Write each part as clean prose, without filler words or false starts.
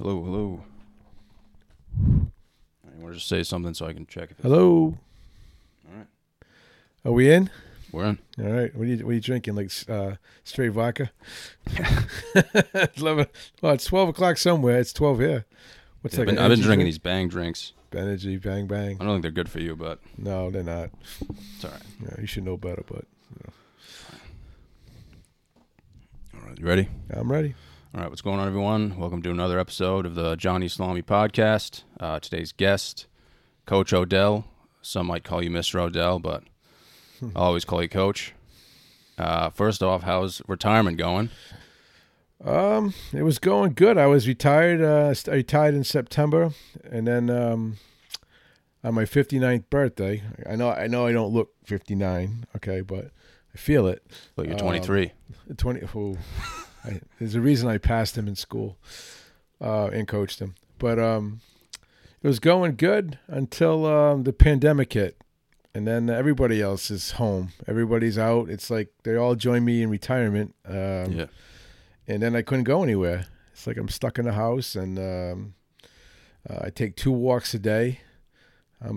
Hello, hello. I want to just say something so I can check. If it's hello. All right. Are we in? We're in. All right. What are you drinking? Like straight vodka? Yeah. Well, it's 12 o'clock somewhere. It's 12 here. What's yeah, like I've been drinking these Bang drinks. Energy, Bang Bang. I don't think they're good for you, but. No, they're not. It's all right. Yeah, you should know better, but. You know. All right. You ready? I'm ready. All right, what's going on, everyone? Welcome to another episode of the Johnny Salami Podcast. Today's guest, Coach Odell. Some might call you Mr. Odell, but I'll always call you Coach. First off, how's retirement going? It was going good. I was retired. I retired in September, and then on my 59th birthday, I know, I don't look 59, okay, but I feel it. But you're 23. Oh. There's a reason I passed him in school and coached him. But it was going good until the pandemic hit. And then everybody else is home. Everybody's out. It's like they all joined me in retirement. Yeah. And then I couldn't go anywhere. It's like I'm stuck in the house. And I take 2 walks a day.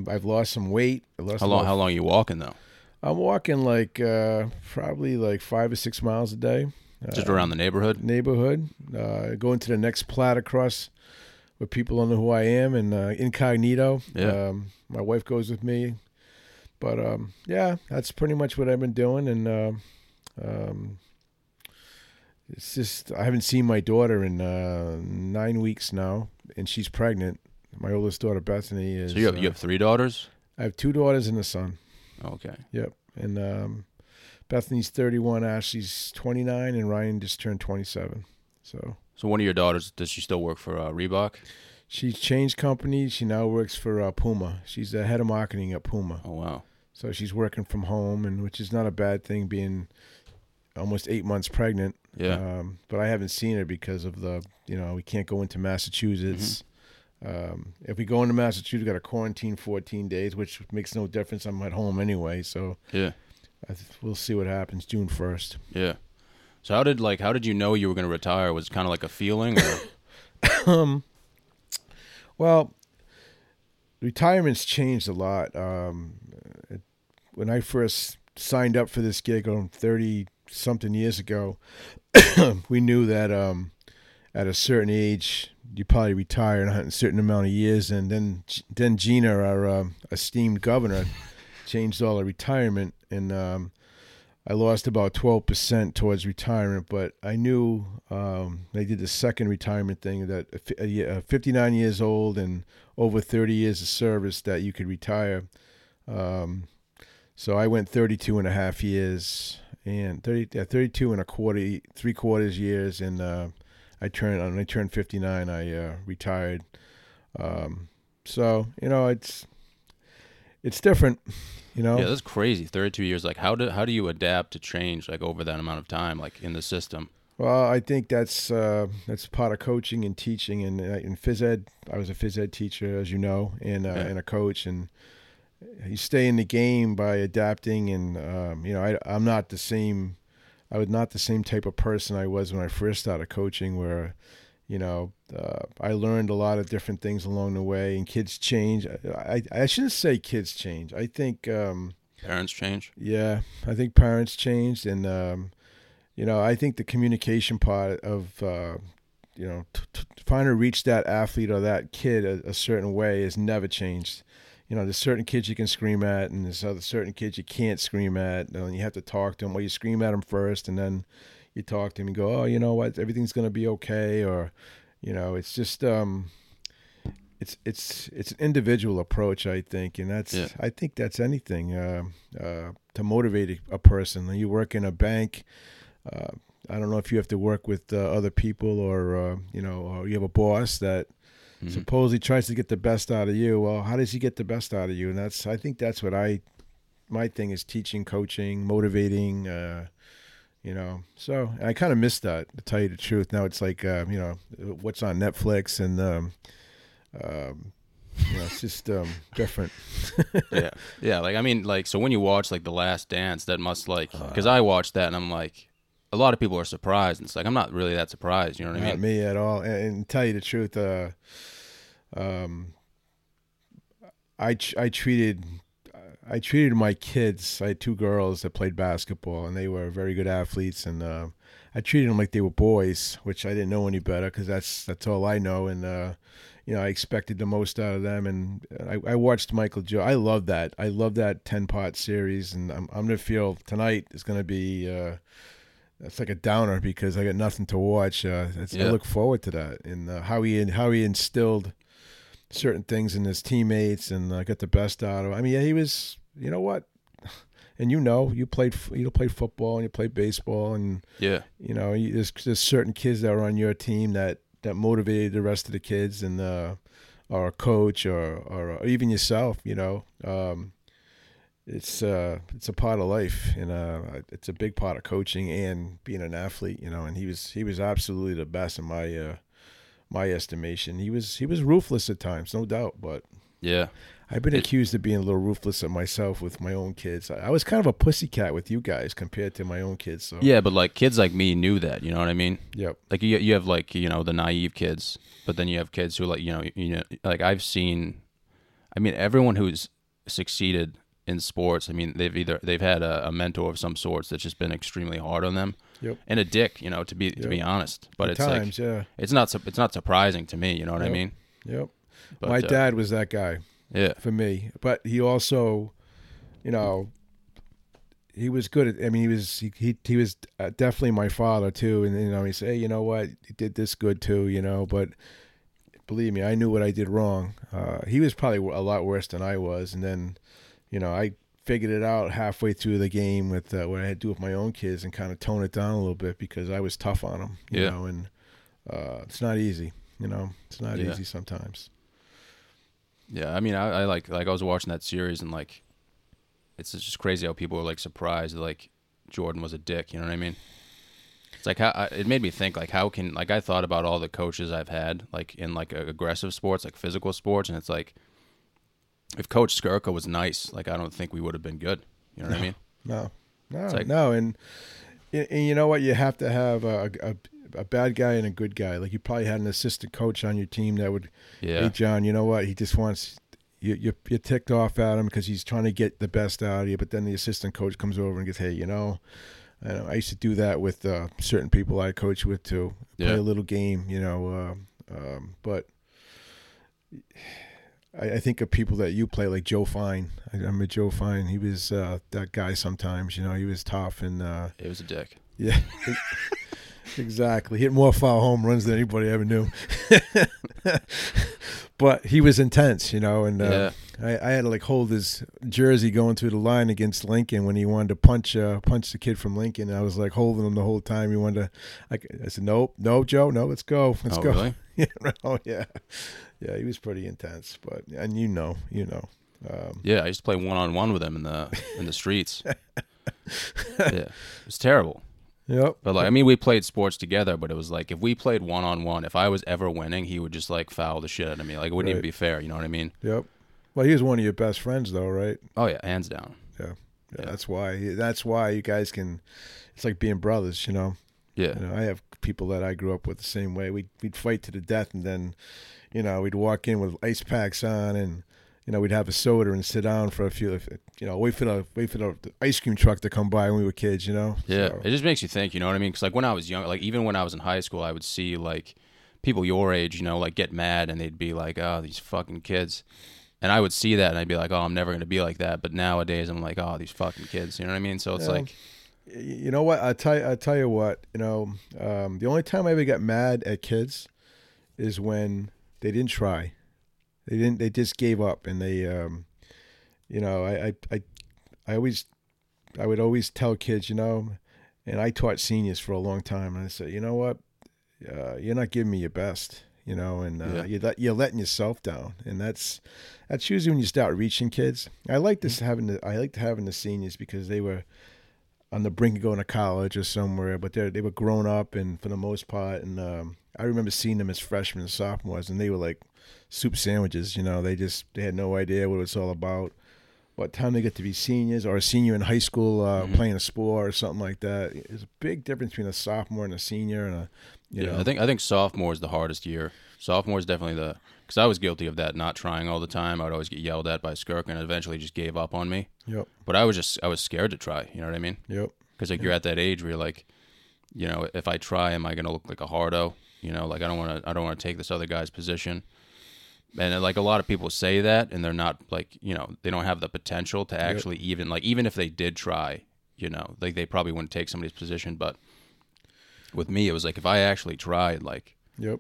I've lost some weight. How long are you walking, though? I'm walking like probably like 5 or 6 miles a day. Just around the neighborhood? Going to the next plat across where people don't know who I am and incognito. Yeah. My wife goes with me. But, yeah, that's pretty much what I've been doing. And it's just I haven't seen my daughter in 9 weeks now, and she's pregnant. My oldest daughter, Bethany, is... So you have 3 daughters? I have 2 daughters and a son. Okay. Yep. And... Bethany's 31, Ashley's 29, and Ryan just turned 27. So one of your daughters, does she still work for Reebok? She changed companies. She now works for Puma. She's the head of marketing at Puma. Oh, wow. So she's working from home, and which is not a bad thing, being almost 8 months pregnant. Yeah. But I haven't seen her because of the, we can't go into Massachusetts. Mm-hmm. If we go into Massachusetts, we've got to quarantine 14 days, which makes no difference. I'm at home anyway, so. Yeah. We'll see what happens June 1st. Yeah. So how did you know you were going to retire? Was it kind of like a feeling? Or? Well, retirement's changed a lot. When I first signed up for this gig 30-something years ago, we knew that at a certain age, you probably retire in a certain amount of years. And then Gina, our esteemed governor, changed all the retirement. And I lost about 12% towards retirement, but I knew they did the second retirement thing that 59 years old and over 30 years of service that you could retire. So I went 32 and a half years and 32 and a quarter, 3/4 years. And when I turned 59, I retired. So, it's different. Yeah, that's crazy. 32 years. Like, how do you adapt to change like over that amount of time, like in the system? Well, I think that's part of coaching and teaching. And in phys ed, I was a phys ed teacher, as you know, and a coach. And you stay in the game by adapting. And I was not the same type of person I was when I first started coaching, where. I learned a lot of different things along the way, and kids change. I shouldn't say kids change. I think parents change. Yeah, I think parents changed, and I think the communication part of trying to reach that athlete or that kid a certain way has never changed. There's certain kids you can scream at, and there's other certain kids you can't scream at, and you have to talk to them. Well, you scream at them first, and then. You talk to him and go, oh, you know what? Everything's going to be okay. Or, it's just, it's an individual approach, I think. And I think that's anything, to motivate a person. When you work in a bank, I don't know if you have to work with other people or you have a boss that mm-hmm. supposedly tries to get the best out of you. Well, how does he get the best out of you? And I think that's what my thing is, teaching, coaching, motivating, so I kind of missed that, to tell you the truth. Now it's like, what's on Netflix and, it's just different. Yeah. Yeah. Like, so when you watch like The Last Dance, that must like, because I watched that and I'm like, a lot of people are surprised. And it's like, I'm not really that surprised. You know what I mean? Not me at all. And tell you the truth, I treated my kids. I had two girls that played basketball, and they were very good athletes. And I treated them like they were boys, which I didn't know any better because that's all I know. And you know, I expected the most out of them. And I watched Michael Joe. I love that. I love that 10-part series. And I'm gonna feel tonight is gonna be it's like a downer because I got nothing to watch. I look forward to that and how he instilled certain things in his teammates and got the best out of him. I mean, yeah, he was, you know what? And you played football and you played baseball and, you know, there's certain kids that were on your team that motivated the rest of the kids and or a coach or even yourself, you know. It's a part of life and it's a big part of coaching and being an athlete, you know, and he was absolutely the best in my my estimation. He was ruthless at times, no doubt, but yeah, I've been accused of being a little ruthless at myself with my own kids. I was kind of a pussycat with you guys compared to my own kids. So. Yeah, but like kids like me knew that, you know what I mean? Yep. Like you have like, you know, the naive kids, but then you have kids who are like, you know, like I've seen, I mean, everyone who's succeeded in sports, I mean, they've had a mentor of some sorts that's just been extremely hard on them. Yep. And a dick, you know, to be honest. But at it's times, like, yeah. It's not surprising to me, you know what I mean? Yep. But, my dad was that guy. Yeah. For me. But he also, you know, he was good at, I mean, he was definitely my father too. And, you know, he said, hey, you know what? You did this good too, you know, but believe me, I knew what I did wrong. He was probably a lot worse than I was. And then, you know, I figured it out halfway through the game with what I had to do with my own kids and kind of tone it down a little bit because I was tough on them, you know, and it's not easy, you know, it's not easy sometimes. Yeah. I mean, I like I was watching that series and like, it's just crazy how people were like surprised that, like Jordan was a dick. You know what I mean? It's like, it made me think like, how can, like, I thought about all the coaches I've had like in like aggressive sports, like physical sports. And it's like, if Coach Skirka was nice, like I don't think we would have been good. You know what I mean? No, like, no, and you know what? You have to have a bad guy and a good guy. Like you probably had an assistant coach on your team that would, hey John, you know what? He just wants you're ticked off at him because he's trying to get the best out of you. But then the assistant coach comes over and goes, hey, you know, I used to do that with certain people I coach with too. Play a little game, you know, but. I think of people that you play, like Joe Fine. I remember Joe Fine. He was that guy sometimes, you know. He was tough and... He was a dick. Yeah, exactly. Hit more foul home runs than anybody ever knew. But he was intense, you know, and I had to, like, hold his jersey going through the line against Lincoln when he wanted to punch the kid from Lincoln. And I was, like, holding him the whole time. He wanted to... I said, no, Joe, no, let's go. Let's go. Really? Yeah, he was pretty intense, but and you know. I used to play one-on-one with him in the streets. It was terrible. Yep. But like, I mean, we played sports together, but it was like if we played one-on-one, if I was ever winning, he would just like foul the shit out of me. Like it wouldn't even be fair. You know what I mean? Yep. Well, he was one of your best friends, though, right? Oh yeah, hands down. Yeah. That's why. That's why you guys can. It's like being brothers, you know. Yeah. You know, I have people that I grew up with the same way. We'd fight to the death, and then, you know, we'd walk in with ice packs on, and you know, we'd have a soda and sit down for a few. You know, wait for the ice cream truck to come by when we were kids. You know. Yeah, so. It just makes you think. You know what I mean? Because like when I was young, like even when I was in high school, I would see like people your age, you know, like get mad, and they'd be like, "Oh, these fucking kids," and I would see that, and I'd be like, "Oh, I'm never gonna be like that." But nowadays, I'm like, "Oh, these fucking kids." You know what I mean? So it's like. You know what? I tell you what, you know, the only time I ever got mad at kids is when they didn't try. They just gave up. And they, you know, I would always tell kids, you know, and I taught seniors for a long time. And I said, you know what? You're not giving me your best, you know, and you're letting yourself down. And that's usually when you start reaching kids. I like this having the seniors because they were, on the brink of going to college or somewhere, but they were grown up and for the most part. And I remember seeing them as freshmen and sophomores, and they were like soup sandwiches. You know, they had no idea what it's all about. what time they get to be seniors, or a senior in high school playing a sport or something like that. There's a big difference between a sophomore and a senior, and you know. I think sophomore is the hardest year. Sophomore is definitely because I was guilty of that, not trying all the time. I would always get yelled at by Skirka, and eventually just gave up on me. Yep. But I was scared to try. You know what I mean? Yep. Because you're at that age where you're like, you know, if I try, am I gonna look like a hardo? You know, like I don't want to take this other guy's position. And like a lot of people say that, and they're not like, you know, they don't have the potential to actually even if they did try, you know, like they probably wouldn't take somebody's position. But with me, it was like if I actually tried, like, it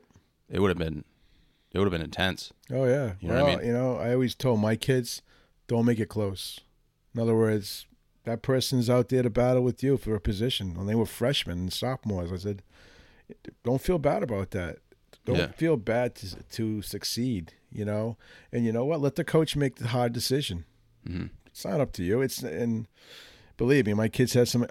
would have been intense. Oh yeah, you know what I mean? You know, I always told my kids, don't make it close. In other words, that person's out there to battle with you for a position. When they were freshmen and sophomores, I said, don't feel bad about that. Don't feel bad to succeed, you know. And you know what? Let the coach make the hard decision. Mm-hmm. It's not up to you. And believe me, my kids had some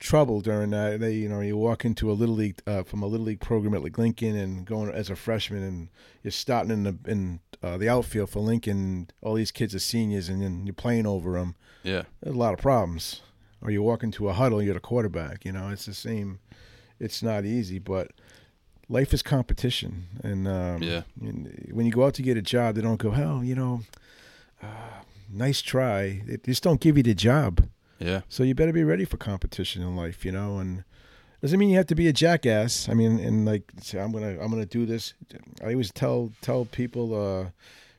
trouble during that. They, you know, you walk into a little league from a little league program at like Lincoln, and going as a freshman, and you're starting in the outfield for Lincoln. And all these kids are seniors, and then you're playing over them. Yeah, there's a lot of problems. Or you walk into a huddle, you're the quarterback. You know, it's the same. It's not easy, but. Life is competition, and when you go out to get a job, they don't go, "Oh, you know, nice try." They just don't give you the job. Yeah. So you better be ready for competition in life, you know. And doesn't mean you have to be a jackass. I mean, and like, say, I'm gonna do this. I always tell people,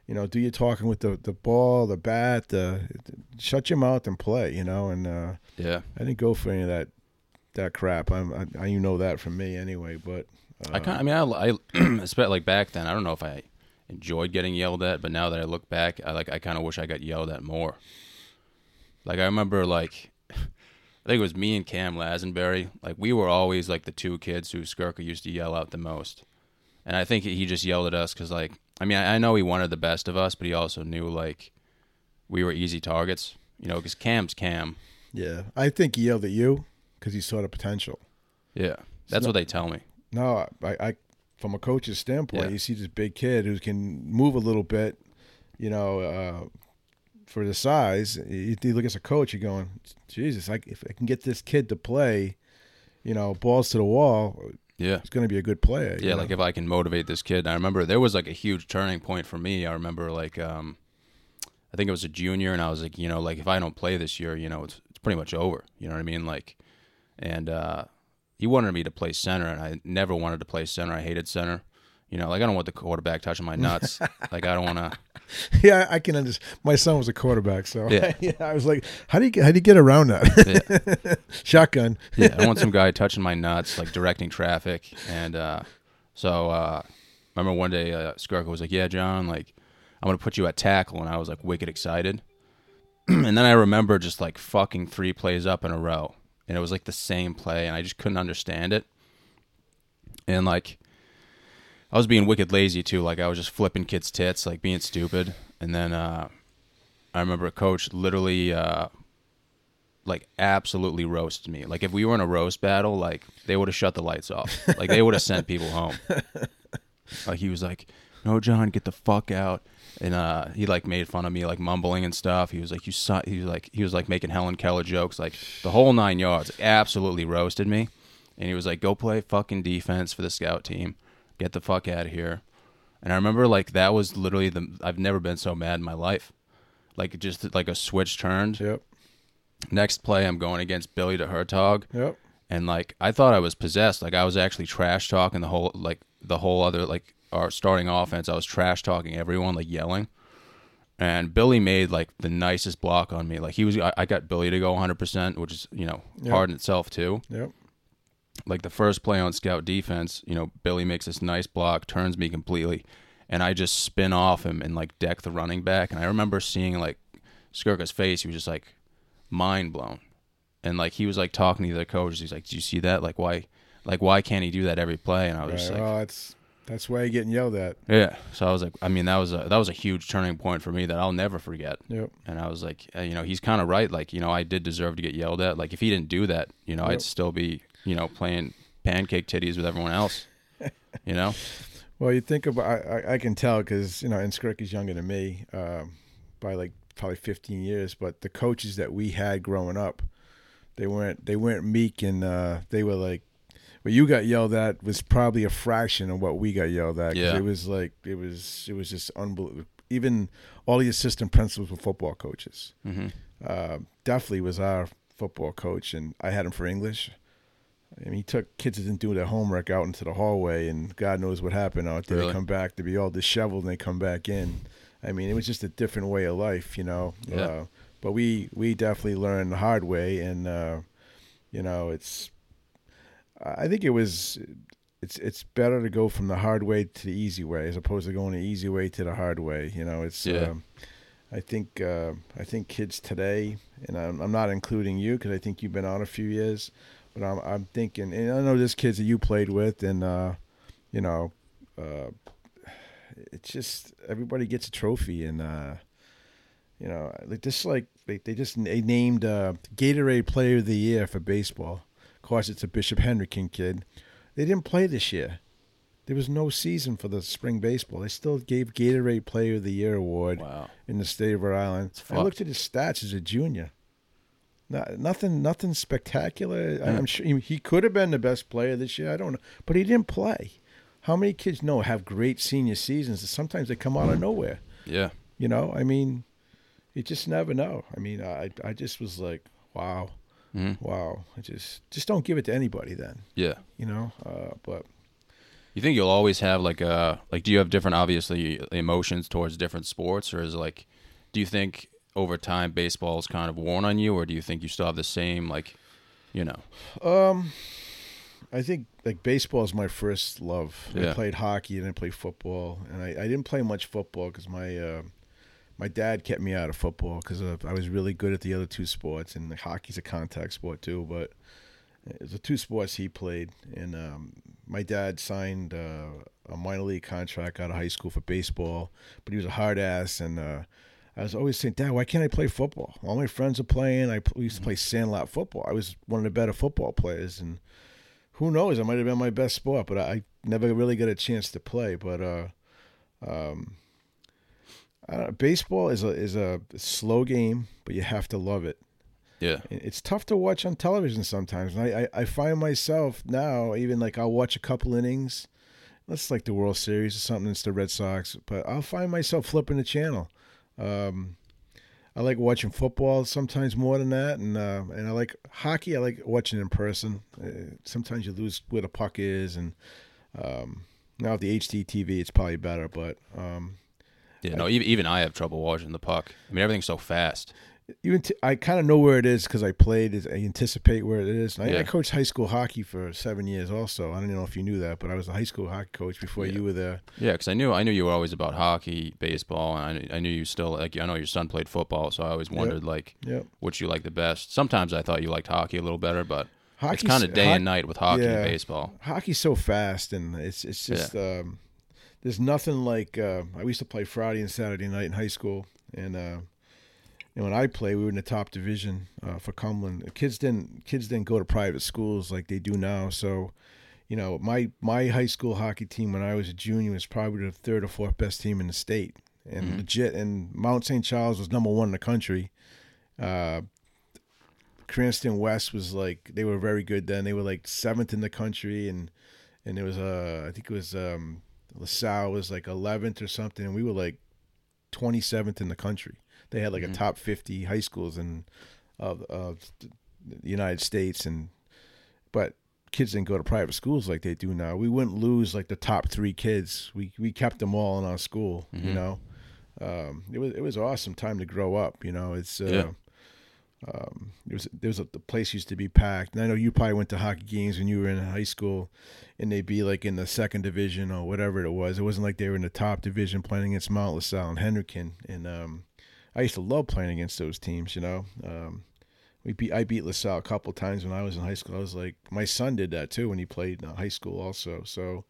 you know, do your talking with the ball, the bat, shut your mouth and play, you know. And I didn't go for any of that crap. I you know that from me anyway, but. I especially like back then, I don't know if I enjoyed getting yelled at, but now that I look back, I kind of wish I got yelled at more. Like I remember, like I think it was me and Cam Lazenberry. Like we were always like the two kids who Skirka used to yell out the most, and I think he just yelled at us because, like, I mean, I know he wanted the best of us, but he also knew like we were easy targets, you know, because Cam's Cam. Yeah, I think he yelled at you because he saw the potential. Yeah, that's what they tell me. No, I from a coach's standpoint, you see this big kid who can move a little bit, you know, for the size. You look as a coach, you're going, Jesus, if I can get this kid to play, you know, balls to the wall, it's going to be a good player. Yeah, like if I can motivate this kid. And I remember there was like a huge turning point for me. I remember like I think it was a junior, and I was like, you know, like if I don't play this year, you know, it's pretty much over. You know what I mean? Like, and he wanted me to play center, and I never wanted to play center. I hated center. You know, like I don't want the quarterback touching my nuts. Like I don't want to. Yeah, I can understand. My son was a quarterback, so I was like, how do you get around that? Shotgun. Yeah, I don't want some guy touching my nuts, like directing traffic. And so I remember one day Skirka was like, "Yeah, John, like I'm gonna put you at tackle," and I was like wicked excited. And then I remember just like fucking 3 plays up in a row. And it was like the same play, and I just couldn't understand it. And like, I was being wicked lazy too. Like I was just flipping kids' tits, like being stupid. And then I remember a coach literally, like, absolutely roasted me. Like if we were in a roast battle, like they would have shut the lights off. Like they would have sent people home. Like he was like, "No, John, get the fuck out." And he like made fun of me, like mumbling and stuff. He was like, "You suck." He was like making Helen Keller jokes, like the whole 9 yards. Absolutely roasted me. And he was like, "Go play fucking defense for the scout team. Get the fuck out of here." And I remember like that was literally I've never been so mad in my life. Like just like a switch turned. Yep. Next play, I'm going against Billy DeHertog. Yep. And like I thought I was possessed. Like I was actually trash talking the whole other our starting offense. I was trash talking everyone, like yelling, and Billy made like the nicest block on me. Like he was, I got Billy to go 100%, which is, you know, hard in itself too. Yep. Like the first play on scout defense, you know, Billy makes this nice block, turns me completely, and I just spin off him and like deck the running back. And I remember seeing like Skirka's face. He was just like mind blown, and like he was like talking to the coaches. He's like, "Do you see that? Like why can't he do that every play?" And I was just like, "Oh, it's." That's why you're getting yelled at. Yeah. So I was like, I mean, that was a huge turning point for me that I'll never forget. Yep. And I was like, you know, he's kind of right. Like, you know, I did deserve to get yelled at. Like, if he didn't do that, you know, I'd still be, you know, playing pancake titties with everyone else. You know. Well, you think about I can tell because, you know, and Skirka's younger than me by like probably 15 years, but the coaches that we had growing up, they weren't meek, and they were like, what you got yelled at was probably a fraction of what we got yelled at. Yeah. It was just unbelievable. Even all the assistant principals were football coaches. Mm-hmm. Definitely was our football coach, and I had him for English. I mean, he took kids that didn't do their homework out into the hallway, and God knows what happened out there. Really? They come back to be all disheveled, and they come back in. I mean, it was just a different way of life, you know. Yeah. But we definitely learned the hard way, and you know, I think it's better to go from the hard way to the easy way as opposed to going the easy way to the hard way. You know, it's. Yeah. I think kids today, and I'm not including you because I think you've been out a few years. But I'm thinking, and I know there's kids that you played with, and you know, it's just everybody gets a trophy, and you know, just like they named Gatorade Player of the Year for baseball. Of course, it's a Bishop Hendricken kid. They didn't play this year. There was no season for the spring baseball. They still gave Gatorade Player of the Year award. Wow. In the state of Rhode Island. I looked at his stats as a junior. Nothing spectacular. I'm sure he could have been the best player this year. I don't know, but he didn't play. How many kids have great senior seasons? And sometimes they come out of nowhere. Yeah, you know, I mean, you just never know. I mean, I just was like, wow, wow. I just don't give it to anybody then. Yeah, you know, but. You think you'll always have like do you have different obviously emotions towards different sports, or is it like, do you think? Over time, baseball is kind of worn on you, or do you think you still have the same, like, you know? I think, like, baseball is my first love. Yeah. I played hockey, and I played football. And I didn't play much football because my dad kept me out of football because I was really good at the other two sports, and hockey's a contact sport too, but it was the two sports he played. And my dad signed a minor league contract out of high school for baseball, but he was a hard ass, and I was always saying, Dad, why can't I play football? All my friends are playing. We used to play sandlot football. I was one of the better football players, and who knows? It might have been my best sport, but I never really got a chance to play. But I don't know, baseball is a slow game, but you have to love it. Yeah, it's tough to watch on television sometimes. And I find myself now, even like I'll watch a couple innings. That's like the World Series or something. It's the Red Sox, but I'll find myself flipping the channel. I like watching football sometimes more than that, and I like hockey. I like watching in person. Sometimes you lose where the puck is, and now with the HDTV, it's probably better. But even I have trouble watching the puck. I mean, everything's so fast. Even I kind of know where it is because I played. I anticipate where it is. I coached high school hockey for 7 years. Also, I don't know if you knew that, but I was a high school hockey coach before you were there. Yeah, because I knew you were always about hockey, baseball, and I knew you still like. I know your son played football, so I always wondered which you liked the best. Sometimes I thought you liked hockey a little better, but hockey's, it's kind of day and night with hockey and baseball. Hockey's so fast, and it's just there's nothing like. I used to play Friday and Saturday night in high school, and. And when I played, we were in the top division for Cumberland. Kids didn't go to private schools like they do now. So, you know, my high school hockey team when I was a junior was probably the third or fourth best team in the state, and legit. And Mount St. Charles was number one in the country. Cranston West was like, they were very good then. They were like seventh in the country, and there was I think it was LaSalle was like 11th or something, and we were like 27th in the country. They had like a top 50 high schools in of the United States, but kids didn't go to private schools like they do now. We wouldn't lose like the top three kids. We kept them all in our school, you know. It was awesome time to grow up, you know. It's the place used to be packed, and I know you probably went to hockey games when you were in high school, and they'd be like in the second division or whatever it was. It wasn't like they were in the top division playing against Mount LaSalle and Hendricken, and I used to love playing against those teams, you know. I beat LaSalle a couple times when I was in high school. I was like, my son did that too when he played in high school also. So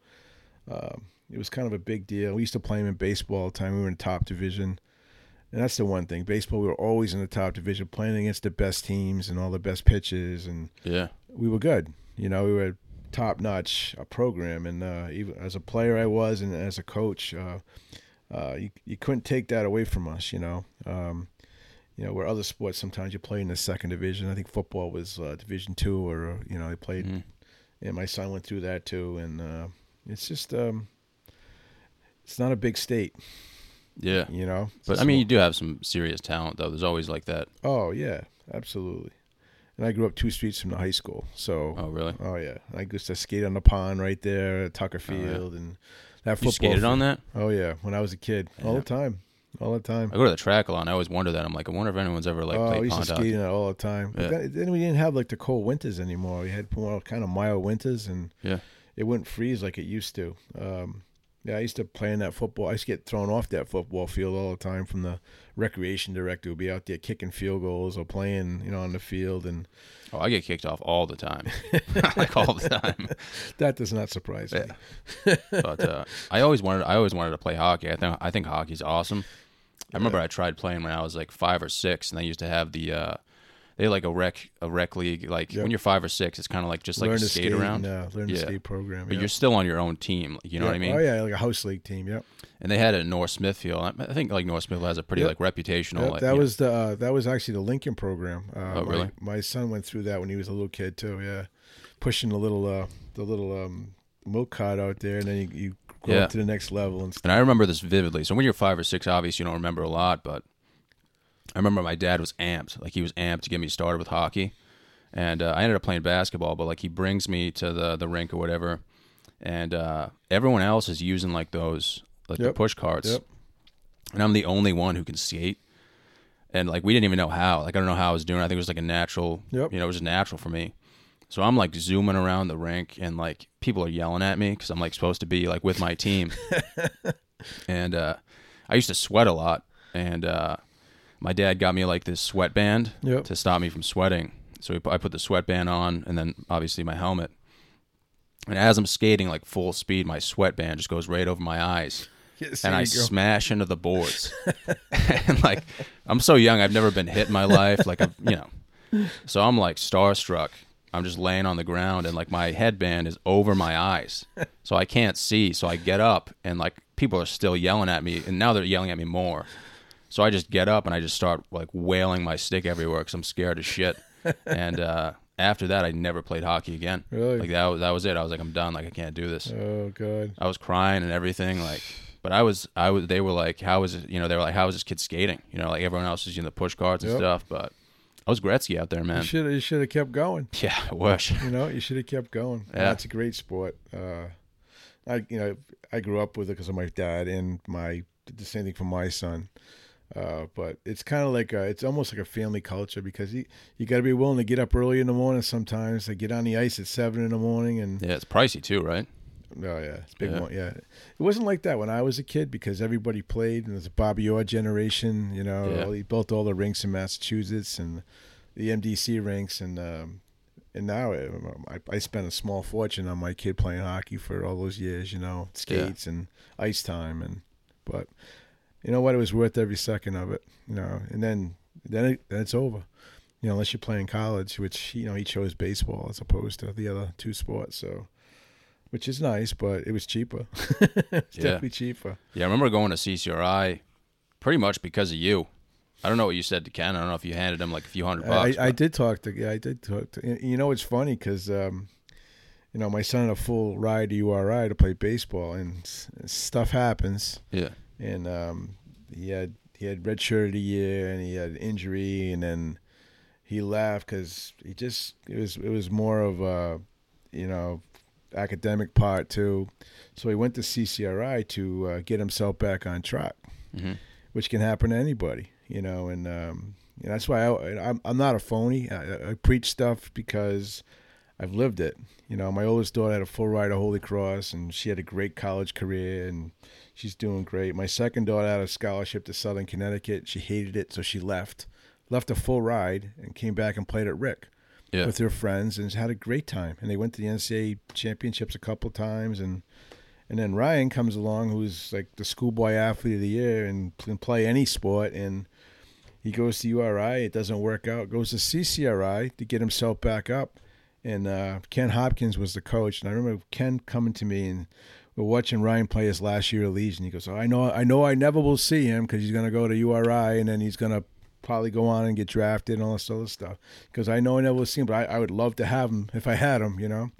it was kind of a big deal. We used to play him in baseball all the time. We were in the top division. And that's the one thing. Baseball, we were always in the top division, playing against the best teams and all the best pitches. And we were good. You know, we were top-notch program. And even as a player I was, and as a coach, you couldn't take that away from us, you know. you know, where other sports sometimes you play in the second division. I think football was Division II, or, you know, they played, and my son went through that too. And it's just, it's not a big state. Yeah. You know? But, I mean, you do have some serious talent, though. There's always like that. Oh, yeah. Absolutely. And I grew up 2 streets from the high school. So. Oh, really? Oh, yeah. I used to skate on the pond right there at Tucker Field. And that football. You skated on that? Oh, yeah. When I was a kid. Yeah. All the time. All the time. I go to the track a lot, and I always wonder that. I'm like, I wonder if anyone's ever, like, played pond hockey. Oh, I used to skate on it all the time. Yeah. But then we didn't have, like, the cold winters anymore. We had more kind of mild winters, and it wouldn't freeze like it used to. Yeah, I used to play in that football. I used to get thrown off that football field all the time from the recreation director who would be out there kicking field goals or playing, you know, on the field. And oh, I get kicked off all the time. Like, all the time. That does not surprise me. But I always wanted to play hockey. I think hockey's awesome. I remember I tried playing when I was like 5 or 6, and they used to have the they had like a rec league. Like when you're 5 or 6, it's kind of like just learn like a skate around. Learn to skate program. But you're still on your own team. You know what I mean? Oh, yeah, like a house league team, And they had it in North Smithfield. I think like North Smithfield has a pretty like reputational. That was actually the Lincoln program. Oh, really? My son went through that when he was a little kid too, pushing the little milk cart out there, and then you go up to the next level. And stuff. And I remember this vividly. So when you're 5 or 6, obviously you don't remember a lot, but I remember my dad was amped. Like, he was amped to get me started with hockey. And I ended up playing basketball, but, like, he brings me to the rink or whatever. And everyone else is using, like, those, like, the push carts. Yep. And I'm the only one who can skate. And, like, we didn't even know how. Like, I don't know how I was doing. I think it was, like, a natural, you know, it was just natural for me. So I'm, like, zooming around the rink, and, like, people are yelling at me because I'm, like, supposed to be, like, with my team. And I used to sweat a lot. And my dad got me like this sweatband to stop me from sweating. So I put the sweatband on, and then obviously my helmet. And as I'm skating like full speed, my sweatband just goes right over my eyes. Yes, and I smash into the boards. And like, I'm so young, I've never been hit in my life. Like, I've, you know, so I'm like starstruck. I'm just laying on the ground, and like my headband is over my eyes. So I can't see. So I get up, and like people are still yelling at me, and now they're yelling at me more. So I just get up, and I just start, like, wailing my stick everywhere because I'm scared as shit. And after that, I never played hockey again. Really? Like, that was it. I was like, I'm done. Like, I can't do this. Oh, God. I was crying and everything. Like, but they were like, how is it, you know, they were like, how is this kid skating? You know, like, everyone else is using the push carts and stuff. But I was Gretzky out there, man. You should have kept going. Yeah, I wish. You know, you should have kept going. Yeah. That's a great sport. I grew up with it because of my dad, and did the same thing for my son. But it's kind of like it's almost like a family culture, because you got to be willing to get up early in the morning sometimes. They get on the ice at 7 in the morning, and it's pricey too, right? Oh yeah, it's a big one. Yeah, it wasn't like that when I was a kid because everybody played, and it was a Bobby Orr generation. You know, he built all the rinks in Massachusetts and the MDC rinks, and now I spent a small fortune on my kid playing hockey for all those years. You know, skates and ice time, but. You know what? It was worth every second of it, you know. And then it's over, you know, unless you're playing college, which, you know, he chose baseball as opposed to the other 2 sports, so, which is nice, but it was cheaper. It's definitely cheaper. Yeah, I remember going to CCRI pretty much because of you. I don't know what you said to Ken. I don't know if you handed him like a few $100. I did talk to. You know, it's funny because. You know, my son had a full ride to URI to play baseball, and stuff happens. Yeah. And he had redshirted a year, and he had an injury, and then he left because it was more of a, you know, academic part too. So he went to CCRI to get himself back on track, which can happen to anybody, you know. And that's why I'm not a phony. I preach stuff because I've lived it. You know, my oldest daughter had a full ride of Holy Cross, and she had a great college career, and she's doing great. My second daughter had a scholarship to Southern Connecticut. She hated it, so she left a full ride, and came back and played at Rick with her friends, and had a great time. And they went to the NCAA championships a couple times, and then Ryan comes along, who's like the schoolboy athlete of the year, and can play any sport, and he goes to URI. It doesn't work out. Goes to CCRI to get himself back up. And Ken Hopkins was the coach. And I remember Ken coming to me, and we're watching Ryan play his last year of Legion. He goes, I know I never will see him because he's going to go to URI, and then he's going to probably go on and get drafted and all this other stuff, because I know I never will see him, but I would love to have him if I had him, you know.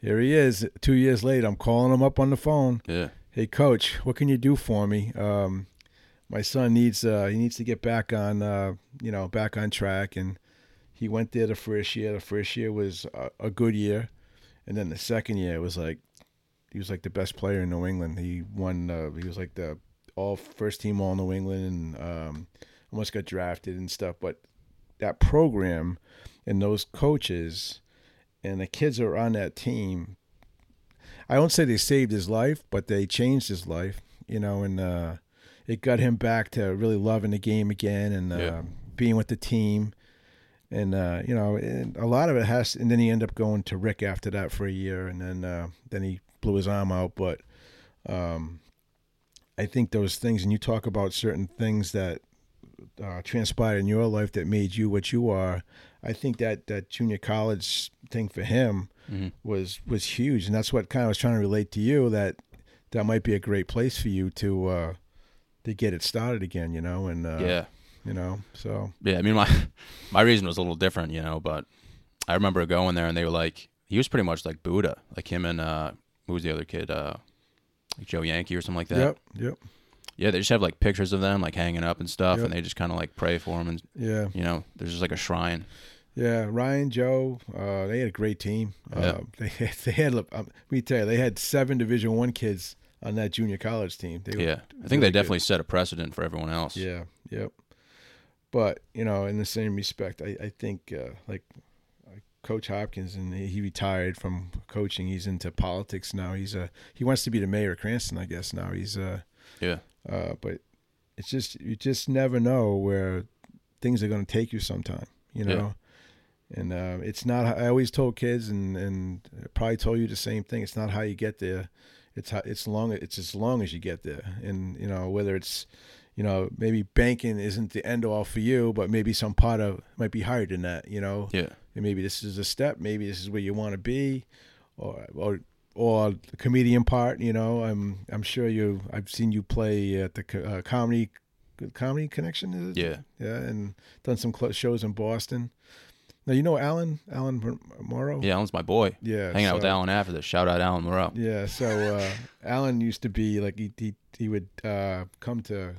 Here he is, 2 years later. I'm calling him up on the phone. Yeah. Hey, Coach, what can you do for me? My son needs he needs to get back on back on track, and he went there the first year. The first year was a good year, and then the second year was like he was like the best player in New England. He won. He was like the all first team all New England, and almost got drafted and stuff. But that program and those coaches and the kids that were on that team, I won't say they saved his life, but they changed his life, you know, and it got him back to really loving the game again and being with the team. And, you know, and a lot of it has – and then he ended up going to Rick after that for a year, and then he blew his arm out. But I think those things – and you talk about certain things that transpired in your life that made you what you are. I think that junior college thing for him was huge, and that's what kind of I was trying to relate to you, that might be a great place for you to get it started again, you know, and you know, so yeah. I mean, my reason was a little different, you know, but I remember going there and they were like, he was pretty much like Buddha, like him and who was the other kid, like Joe Yankee or something like that. Yep. Yeah, they just have like pictures of them like hanging up and stuff, and they just kind of like pray for them, and you know, there's just like a shrine. Yeah, Ryan, Joe, they had a great team. Let me tell you, they had 7 Division I kids on that junior college team. They were I think really they definitely set a precedent for everyone else. Yeah, yep. But you know, in the same respect, I think like Coach Hopkins, and he retired from coaching. He's into politics now. He wants to be the mayor of Cranston, I guess. Now he's but it's just, you just never know where things are going to take you sometime, you know? Yeah. And it's not, I always told kids, and probably told you the same thing. It's not how you get there. It's how, it's as long as you get there. And, you know, whether it's, you know, maybe banking isn't the end all for you, but maybe some part of might be higher than that, you know? Yeah. And maybe this is a step, maybe this is where you want to be, or the comedian part, you know. I'm sure I've seen you play at the Comedy Connection, is it? Yeah, and done some shows in Boston. Now, you know Alan Morrow? Yeah, Alan's my boy. Yeah. Hanging out with Alan after this. Shout out Alan Morrow. Yeah, so Alan used to be, like, he would come to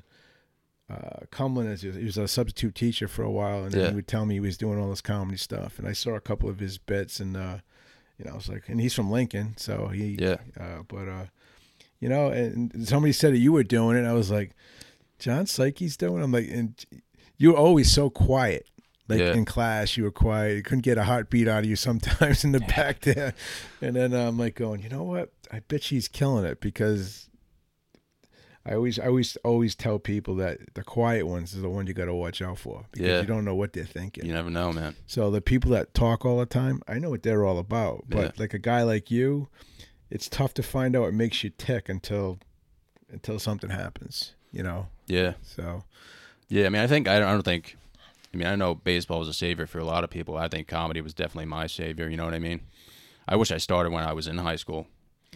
Cumberland. He was a substitute teacher for a while, and then he would tell me he was doing all this comedy stuff. And I saw a couple of his bits, and you know, I was like, and he's from Lincoln, so he, you know, and somebody said that you were doing it. And I was like, John Psyche's doing it? I'm like, and you were always so quiet. Like in class, you were quiet. You couldn't get a heartbeat out of you sometimes in the back there. And then I'm like going, you know what? I bet she's killing it, because I always tell people that the quiet ones is the one you got to watch out for, because you don't know what they're thinking. You never know, man. So the people that talk all the time, I know what they're all about. But like a guy like you, it's tough to find out what makes you tick until something happens, you know? Yeah. So. Yeah, I mean, I know baseball was a savior for a lot of people. I think comedy was definitely my savior, you know what I mean? I wish I started when I was in high school.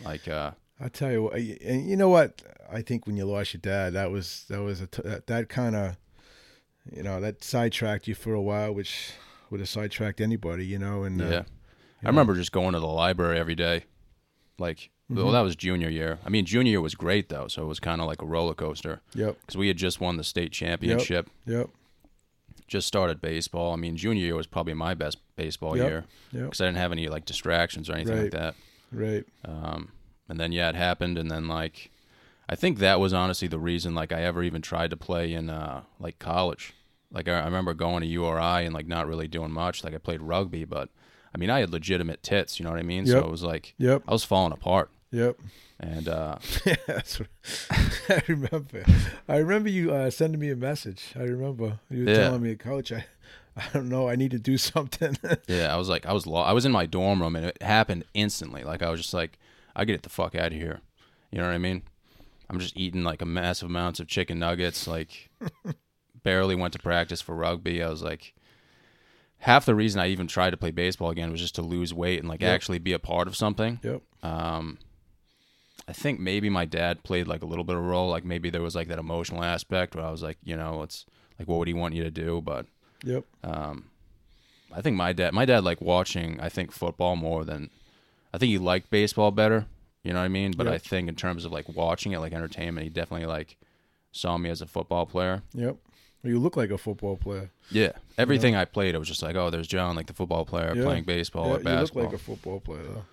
Like, I'll tell you what, and you know what? I think when you lost your dad, that kind of, you know, that sidetracked you for a while, which would have sidetracked anybody, you know. And I remember just going to the library every day. Like, well, that was junior year. I mean, junior year was great though, so it was kind of like a roller coaster. Yep. Because we had just won the state championship. Yep. Just started baseball. I mean, junior year was probably my best baseball year. Yep. Because I didn't have any like distractions or anything like that. Right. And then it happened, and then like, I think that was honestly the reason like I ever even tried to play in like college. Like I remember going to URI and like not really doing much. Like I played rugby, but I mean I had legitimate tits. You know what I mean? Yep. So it was like I was falling apart. Yep. And that's what I remember. I remember you sending me a message. I remember you were telling me, Coach, I don't know, I need to do something. I was like, I was in my dorm room, and it happened instantly. Like I was just like, I get the fuck out of here. You know what I mean? I'm just eating like a massive amounts of chicken nuggets, like barely went to practice for rugby. I was like, half the reason I even tried to play baseball again was just to lose weight and like actually be a part of something. Yep. I think maybe my dad played like a little bit of a role. Like maybe there was like that emotional aspect where I was like, you know, let's like what would he want you to do? But yep. I think my dad liked watching, I think, football more than, I think he liked baseball better. You know what I mean? But yep. I think in terms of like watching it, like entertainment, he definitely like saw me as a football player. Yep. You look like a football player. Yeah. Everything I played, it was just like, oh, there's John, like the football player playing baseball or basketball. You look like a football player, though.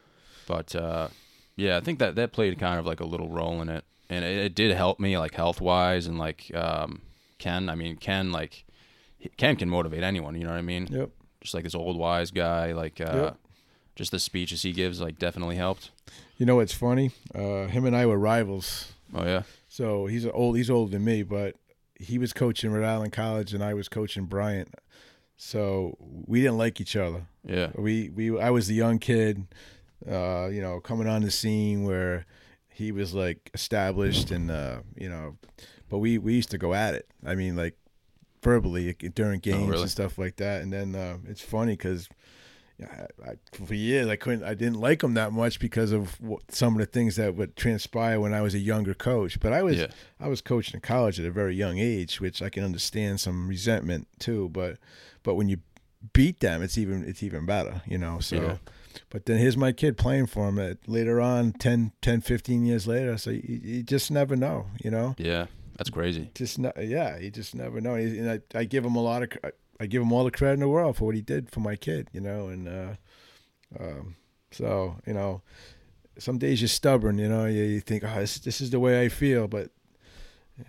But, yeah, I think that played kind of like a little role in it. And it did help me, like, health-wise. And, like, Ken can motivate anyone, you know what I mean? Yep. Just, like, this old wise guy, like, just the speeches he gives, like, definitely helped. You know what's funny? Him and I were rivals. Oh, yeah? So he's older than me, but he was coaching Rhode Island College and I was coaching Bryant. So we didn't like each other. Yeah. I was the young kid, coming on the scene where he was like established and, but we used to go at it. I mean, like verbally during games and stuff like that. And then it's funny because for years I didn't like him that much because of some of the things that would transpire when I was a younger coach. But I was coaching in college at a very young age, which I can understand some resentment too. But when you beat them, it's even better, you know. So, But then here's my kid playing for him later on, 10, 15 years later. So you just never know, you know. Yeah, that's crazy. You just never know. And I give him I give him all the credit in the world for what he did for my kid, you know, and so, you know, some days you're stubborn, you know, you think, oh, this is the way I feel, but